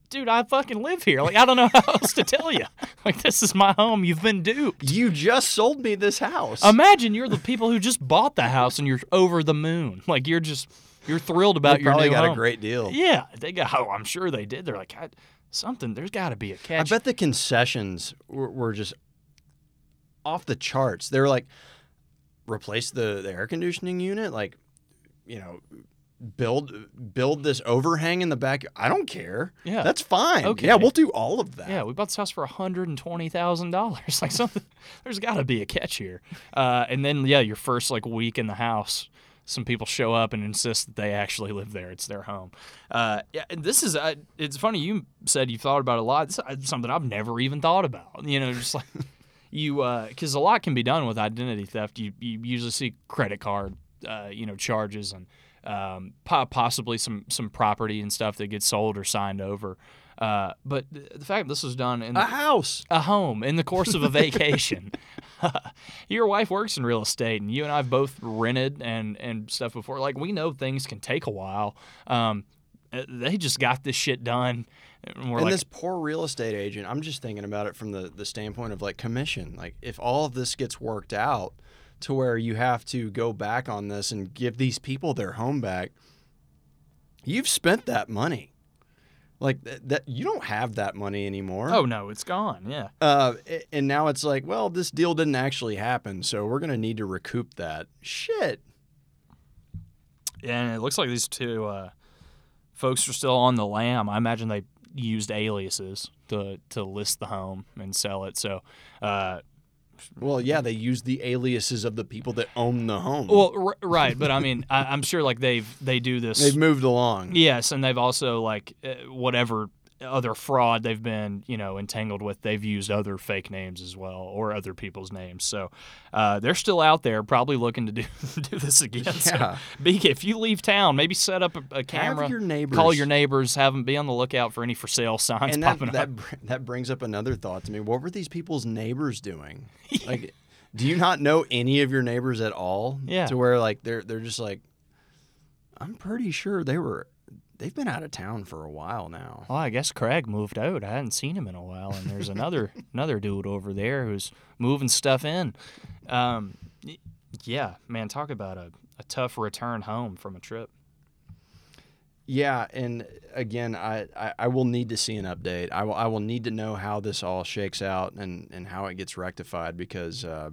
dude, I fucking live here. Like, I don't know how else to tell you. Like, this is my home. You've been duped. You just sold me this house. Imagine you're the people who just bought the house and you're over the moon. Like, you're just, you're thrilled about they your new home. Probably got a great deal. Yeah. They got, oh, I'm sure they did. They're like, I, something, there's got to be a catch. I bet the concessions were, were just off the charts. They were like, replace the, the air conditioning unit. Like, you know... Build build this overhang in the back. I don't care. Yeah, that's fine. Okay. Yeah, we'll do all of that. Yeah, we bought this house for one hundred twenty thousand dollars. Like something. There's got to be a catch here. Uh, and then yeah, your first like week in the house, some people show up and insist that they actually live there. It's their home. Uh, yeah, and this is. Uh, it's funny you said you thought about it a lot. This is something I've never even thought about. You know, just like you, because uh, a lot can be done with identity theft. You you usually see credit card, uh, you know, charges and. Um, possibly some, some property and stuff that gets sold or signed over. Uh, but the fact that this was done in... A the, house! A home in the course of a vacation. Your wife works in real estate, and you and I have both rented and, and stuff before. Like, we know things can take a while. Um, they just got this shit done. And, we're and like, this poor real estate agent, I'm just thinking about it from the, the standpoint of, like, commission. Like, if all of this gets worked out... to where you have to go back on this and give these people their home back, you've spent that money. Like, th- that, you don't have that money anymore. Oh, no, it's gone, yeah. Uh, and now it's like, well, this deal didn't actually happen, so we're going to need to recoup that. Shit. And it looks like these two uh, folks are still on the lam. I imagine they used aliases to, to list the home and sell it, so... Uh, Well, yeah, they use the aliases of the people that own the home. Well, r- right, but I mean, I, I'm sure like they've they do this. They've moved along. Yes, and they've also like whatever other fraud they've been you know entangled with, they've used other fake names as well or other people's names. So uh, they're still out there, probably looking to do do this again. Yeah. So, if you leave town, maybe set up a, a camera. Have your neighbors. Call your neighbors. Have them be on the lookout for any for sale signs and that, popping that, up. That that brings up another thought to me. What were these people's neighbors doing? Like, do you not know any of your neighbors at all? Yeah. To where like they're they're just like, I'm pretty sure they were. They've been out of town for a while now. Well, I guess Craig moved out. I hadn't seen him in a while, and there's another another dude over there who's moving stuff in. Um, yeah, man, talk about a, a tough return home from a trip. Yeah, and again, I, I, I will need to see an update. I will I will need to know how this all shakes out and, and how it gets rectified because, uh,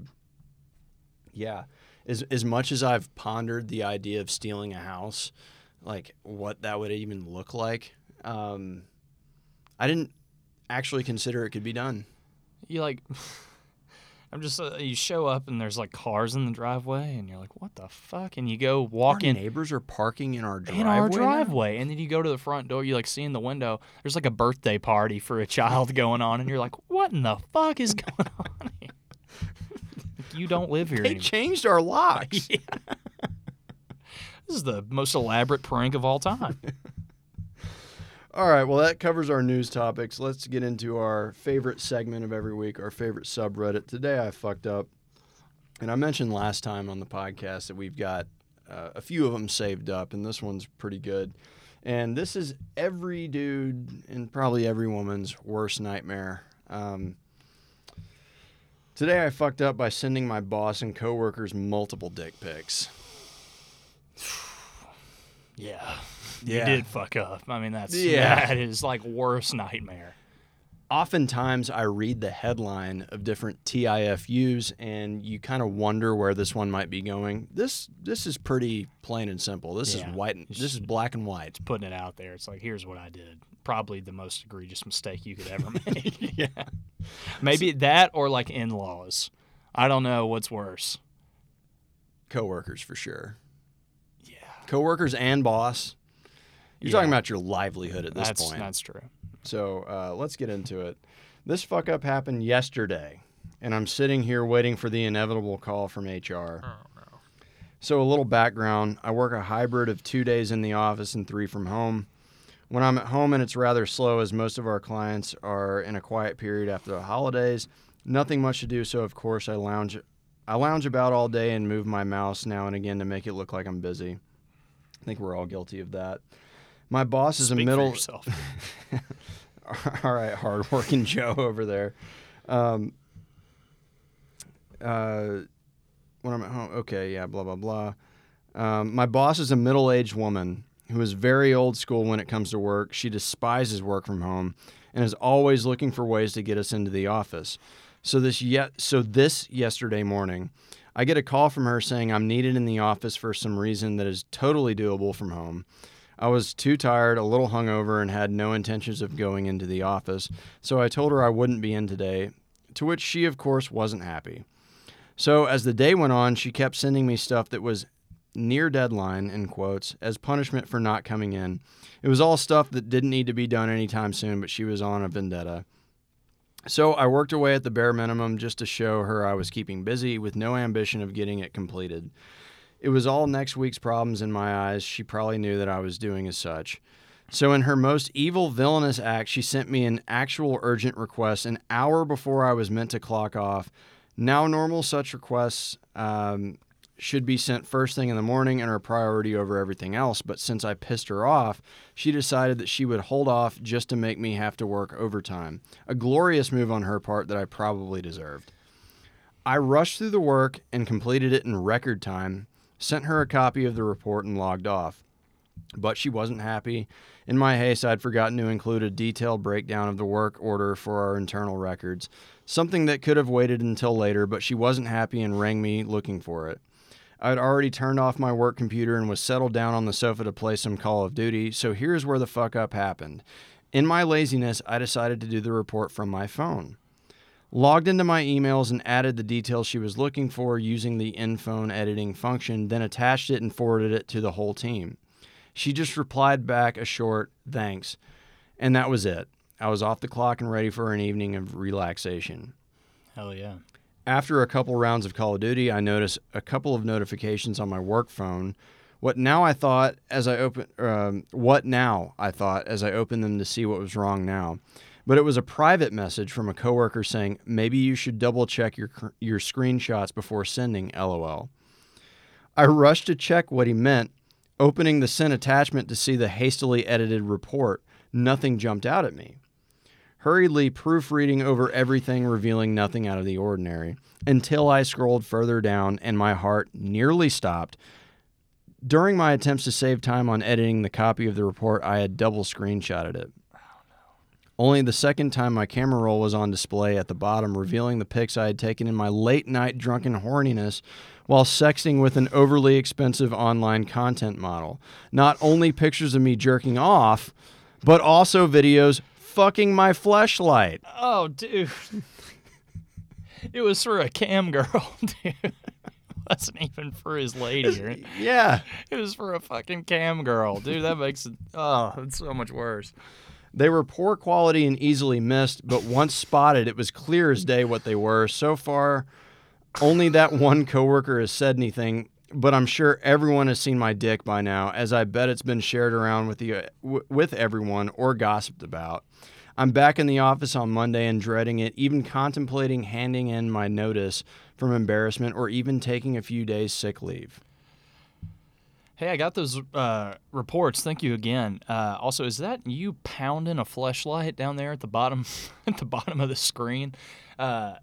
yeah, as as much as I've pondered the idea of stealing a house, like what that would even look like, um, I didn't actually consider it could be done. You like, I'm just uh, you show up and there's like cars in the driveway and you're like, what the fuck? And you go walk our in. Neighbors are parking in our driveway. In our driveway, now? And then you go to the front door. You like see in the window. There's like a birthday party for a child going on, and you're like, what in the fuck is going on here? You don't live here. They anymore. Changed our locks. Yeah. This is the most elaborate prank of all time. All right, well, that covers our news topics. Let's get into our favorite segment of every week, our favorite subreddit. Today I fucked up, and I mentioned last time on the podcast that we've got uh, a few of them saved up, and this one's pretty good. And this is every dude and probably every woman's worst nightmare. Um, today I fucked up by sending my boss and coworkers multiple dick pics. Yeah. Yeah. You did fuck up. I mean, that's yeah. that is like worst nightmare. Oftentimes I read the headline of different T I F Us and you kind of wonder where this one might be going. This this is pretty plain and simple. This yeah. is white and, this is black and white. It's putting it out there. It's like, here's what I did. Probably the most egregious mistake you could ever make. yeah. Maybe so, that or like in-laws. I don't know what's worse. Coworkers for sure. Yeah. Coworkers and boss. You're yeah. talking about your livelihood at this that's, point. That's true. So uh, let's get into it. This fuck-up happened yesterday, and I'm sitting here waiting for the inevitable call from H R. Oh, no. So a little background. I work a hybrid of two days in the office and three from home. When I'm at home, and it's rather slow, as most of our clients are in a quiet period after the holidays, nothing much to do, so of course I lounge, I lounge about all day and move my mouse now and again to make it look like I'm busy. I think we're all guilty of that. My boss is Speak a middle. For yourself. All right, hardworking Joe over there. Um, uh, when I'm at home, okay, yeah, blah blah blah. Um, my boss is a middle-aged woman who is very old school when it comes to work. She despises work from home and is always looking for ways to get us into the office. So this yet, so this yesterday morning, I get a call from her saying I'm needed in the office for some reason that is totally doable from home. I was too tired, a little hungover, and had no intentions of going into the office, so I told her I wouldn't be in today, to which she, of course, wasn't happy. So as the day went on, she kept sending me stuff that was near deadline, in quotes, as punishment for not coming in. It was all stuff that didn't need to be done anytime soon, but she was on a vendetta. So I worked away at the bare minimum just to show her I was keeping busy with no ambition of getting it completed. It was all next week's problems in my eyes. She probably knew that I was doing as such. So in her most evil, villainous act, she sent me an actual urgent request an hour before I was meant to clock off. Now normal such requests um, should be sent first thing in the morning and are priority over everything else. But since I pissed her off, she decided that she would hold off just to make me have to work overtime. A glorious move on her part that I probably deserved. I rushed through the work and completed it in record time. Sent her a copy of the report and logged off. But she wasn't happy. In my haste, I'd forgotten to include a detailed breakdown of the work order for our internal records, something that could have waited until later, but she wasn't happy and rang me looking for it. I'd already turned off my work computer and was settled down on the sofa to play some Call of Duty, so here's where the fuck up happened. In my laziness, I decided to do the report from my phone. Logged into my emails and added the details she was looking for using the in-phone editing function, then attached it and forwarded it to the whole team. She just replied back a short, thanks, and that was it. I was off the clock and ready for an evening of relaxation. Hell yeah. After a couple rounds of Call of Duty, I noticed a couple of notifications on my work phone. What now I thought as I open, um, what now I thought as I opened them to see what was wrong now. But it was a private message from a coworker saying, maybe you should double-check your your screenshots before sending, lol. I rushed to check what he meant, opening the sent attachment to see the hastily edited report. Nothing jumped out at me. Hurriedly proofreading over everything, revealing nothing out of the ordinary, until I scrolled further down and my heart nearly stopped. During my attempts to save time on editing the copy of the report, I had double screenshotted it. Only the second time my camera roll was on display at the bottom, revealing the pics I had taken in my late-night drunken horniness while sexting with an overly expensive online content model. Not only pictures of me jerking off, but also videos fucking my fleshlight. Oh, dude. It was for a cam girl, dude. It wasn't even for his lady. Right? Yeah. It was for a fucking cam girl. Dude, that makes it, oh, it's so much worse. They were poor quality and easily missed, but once spotted, it was clear as day what they were. So far, only that one coworker has said anything, but I'm sure everyone has seen my dick by now, as I bet it's been shared around with the, w- with everyone or gossiped about. I'm back in the office on Monday and dreading it, even contemplating handing in my notice from embarrassment or even taking a few days sick leave. Hey, I got those uh, reports. Thank you again. Uh, also, is that you pounding a fleshlight down there at the bottom at the bottom of the screen? Uh,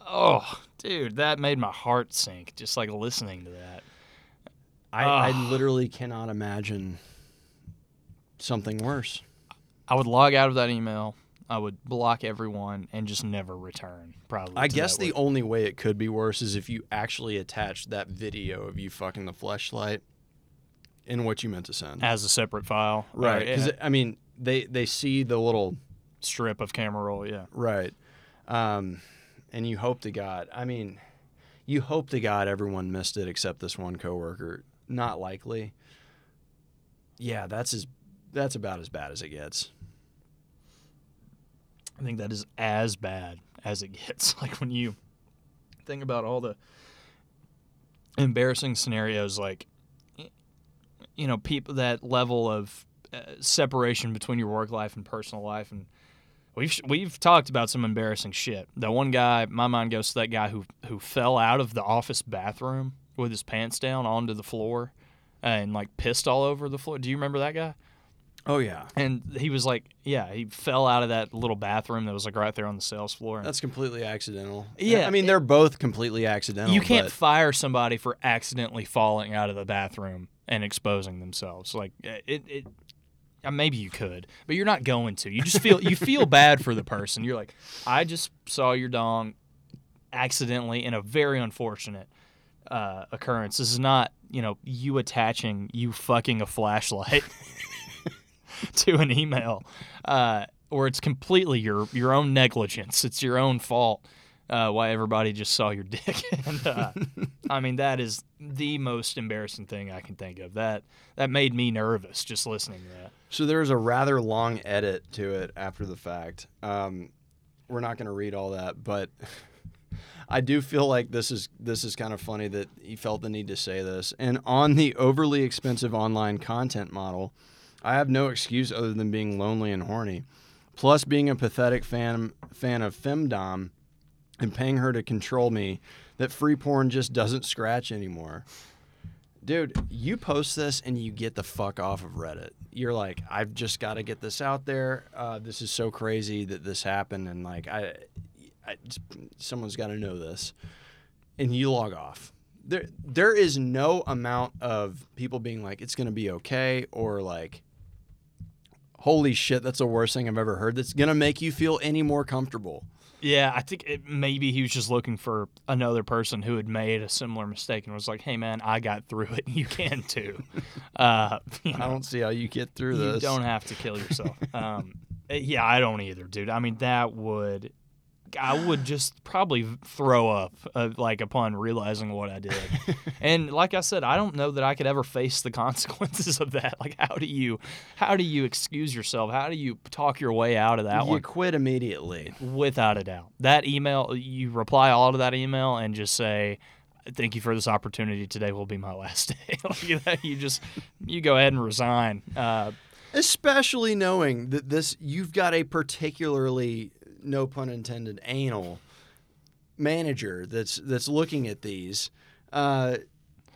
oh, dude, that made my heart sink just like listening to that. I, oh. I literally cannot imagine something worse. I would log out of that email. I would block everyone and just never return, probably. I guess the only way it could be worse is if you actually attached that video of you fucking the fleshlight in what you meant to send. As a separate file. Right. Because, I mean, they, they see the little... strip of camera roll, yeah. Right. Um, and you hope to God... I mean, you hope to God everyone missed it except this one coworker. Not likely. Yeah, that's as... that's about as bad as it gets. I think that is as bad as it gets. Like when you think about all the embarrassing scenarios, like, you know, people, that level of uh, separation between your work life and personal life. And we've, we've talked about some embarrassing shit. That one guy, my mind goes to that guy who, who fell out of the office bathroom with his pants down onto the floor and like pissed all over the floor. Do you remember that guy? Oh, yeah. And he was like, yeah, he fell out of that little bathroom that was like right there on the sales floor. That's completely accidental. Yeah. I mean, it, they're both completely accidental. You can't but... fire somebody for accidentally falling out of the bathroom and exposing themselves. Like, it, it, maybe you could, but you're not going to. You just feel, you feel bad for the person. You're like, I just saw your dong accidentally in a very unfortunate uh, occurrence. This is not, you know, you attaching, you fucking a flashlight. to an email, uh, or it's completely your your own negligence. It's your own fault uh, why everybody just saw your dick. And, uh, I mean, that is the most embarrassing thing I can think of. That that made me nervous just listening to that. So there's a rather long edit to it after the fact. Um, we're not going to read all that, but I do feel like this is this is kind of funny that he felt the need to say this. And on the overly expensive online content model, I have no excuse other than being lonely and horny, plus being a pathetic fan fan of femdom and paying her to control me, that free porn just doesn't scratch anymore. Dude, you post this and you get the fuck off of Reddit. You're like, I've just got to get this out there. Uh, this is so crazy that this happened, and like, I, I someone's got to know this. And you log off. There, there is no amount of people being like, it's going to be okay, or like, holy shit, that's the worst thing I've ever heard, that's going to make you feel any more comfortable. Yeah, I think it, maybe he was just looking for another person who had made a similar mistake and was like, hey, man, I got through it. You can, too. Uh, you know, I don't see how you get through this. You don't have to kill yourself. um, yeah, I don't either, dude. I mean, that would... I would just probably throw up, uh, like, upon realizing what I did. And like I said, I don't know that I could ever face the consequences of that. Like, how do you, how do you excuse yourself? How do you talk your way out of that you one? You quit immediately. Without a doubt. That email, you reply all to that email and just say, thank you for this opportunity. Today will be my last day. Like, you just, you go ahead and resign. Uh, Especially knowing that this, you've got a particularly... no pun intended, anal manager that's that's looking at these. Uh,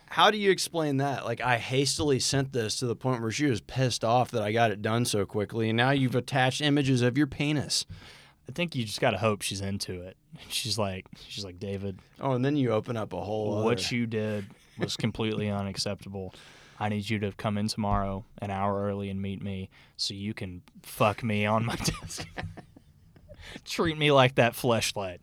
how do you explain that? Like, I hastily sent this to the point where she was pissed off that I got it done so quickly, and now you've attached images of your penis. I think you just got to hope she's into it. She's like, she's like, David. Oh, and then you open up a whole other... What you did was completely unacceptable. I need you to come in tomorrow an hour early and meet me so you can fuck me on my desk. Treat me like that Fleshlight.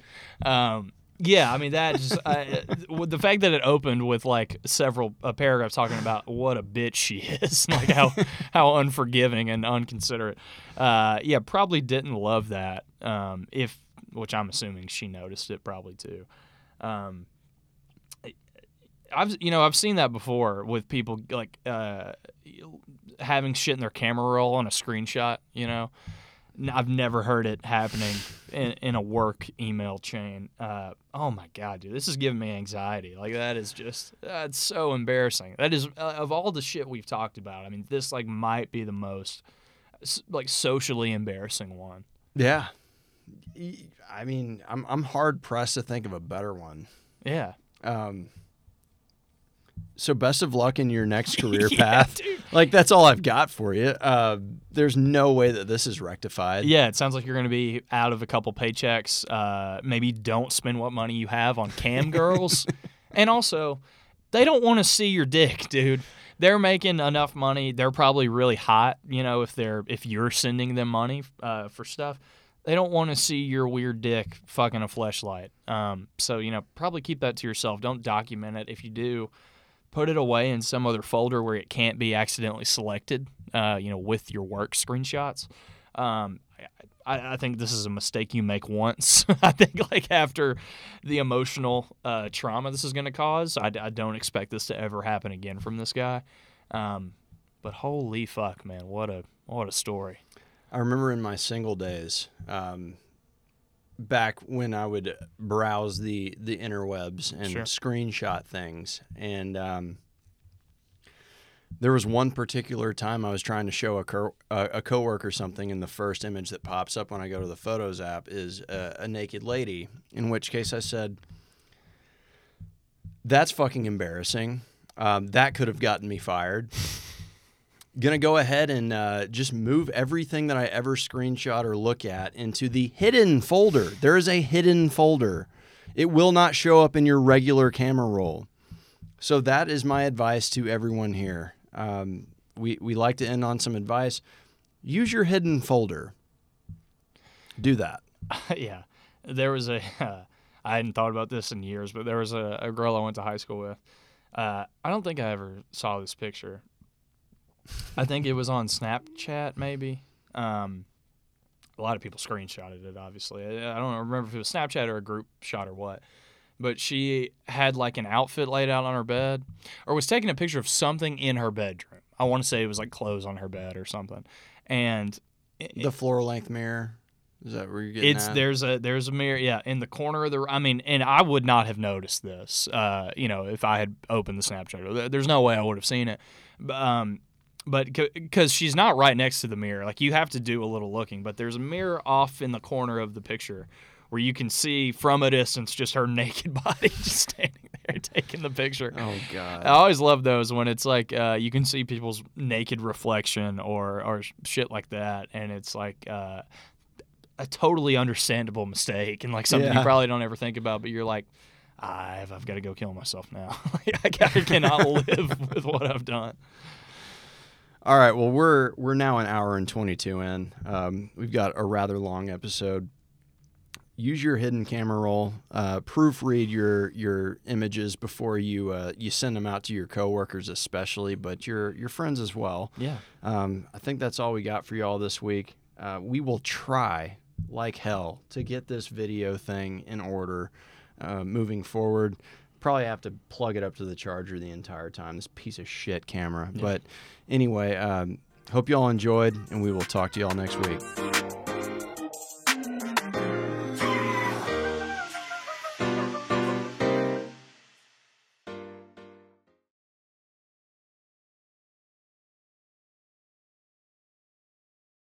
Um, yeah, I mean, that just, I, the fact that it opened with like several uh, paragraphs talking about what a bitch she is, like how, how unforgiving and unconsiderate. Uh, yeah, probably didn't love that. Um, if, which I'm assuming she noticed it probably too. Um, I've you know I've seen that before with people like uh, having shit in their camera roll on a screenshot. You know, I've never heard it happening in, in a work email chain. Uh, oh my god, dude, this is giving me anxiety. Like that is just that's so embarrassing. That is uh, of all the shit we've talked about. I mean, this like might be the most like socially embarrassing one. Yeah, I mean, I'm I'm hard pressed to think of a better one. Yeah. Um. So best of luck in your next career yeah, path. Dude. Like, that's all I've got for you. Uh, there's no way that this is rectified. Yeah, it sounds like you're going to be out of a couple paychecks. Uh, maybe don't spend what money you have on cam girls. And also, they don't want to see your dick, dude. They're making enough money. They're probably really hot, you know, if they're if you're sending them money uh, for stuff. They don't want to see your weird dick fucking a Fleshlight. Um, so, you know, probably keep that to yourself. Don't document it. If you do, put it away in some other folder where it can't be accidentally selected, uh, you know, with your work screenshots. Um, I, I think this is a mistake you make once. I think, like, after the emotional uh, trauma this is going to cause, I, I don't expect this to ever happen again from this guy. Um, but holy fuck, man, what a what a story. I remember in my single days, um, back when I would browse the, the interwebs and sure. screenshot things, and um, there was one particular time I was trying to show a, co- a, a coworker something, and the first image that pops up when I go to the Photos app is a, a naked lady, in which case I said, that's fucking embarrassing. Um, that could have gotten me fired. Gonna go ahead and uh, just move everything that I ever screenshot or look at into the hidden folder. There is a hidden folder. It will not show up in your regular camera roll. So that is my advice to everyone here. Um, we, we like to end on some advice. Use your hidden folder. Do that. Yeah. There was a, uh, I hadn't thought about this in years, but there was a, a girl I went to high school with. Uh, I don't think I ever saw this picture. I think it was on Snapchat, maybe. Um, a lot of people screenshotted it, obviously. I don't remember if it was Snapchat or a group shot or what. But she had, like, an outfit laid out on her bed, or was taking a picture of something in her bedroom. I want to say it was, like, clothes on her bed or something. And it, the floor-length mirror? Is that where you're getting it's, at? There's a, there's a mirror, yeah, in the corner of the – I mean, and I would not have noticed this, uh, you know, if I had opened the Snapchat. There's no way I would have seen it. But, um But because she's not right next to the mirror, like you have to do a little looking. But there's a mirror off in the corner of the picture where you can see from a distance just her naked body just standing there taking the picture. Oh, God. I always love those when it's like uh, you can see people's naked reflection or, or shit like that. And it's like uh, a totally understandable mistake and like something yeah. you probably don't ever think about, but you're like, I've, I've got to go kill myself now. I cannot live with what I've done. All right, well, we're we're now an hour and twenty-two in. Um, we've got a rather long episode. Use your hidden camera roll. Uh, proofread your your images before you uh, you send them out to your coworkers, especially, but your your friends as well. Yeah. Um, I think that's all we got for y'all this week. Uh, we will try like hell to get this video thing in order uh, moving forward. Probably have to plug it up to the charger the entire time, this piece of shit camera. Yeah. But anyway, um, hope y'all enjoyed, and we will talk to y'all next week.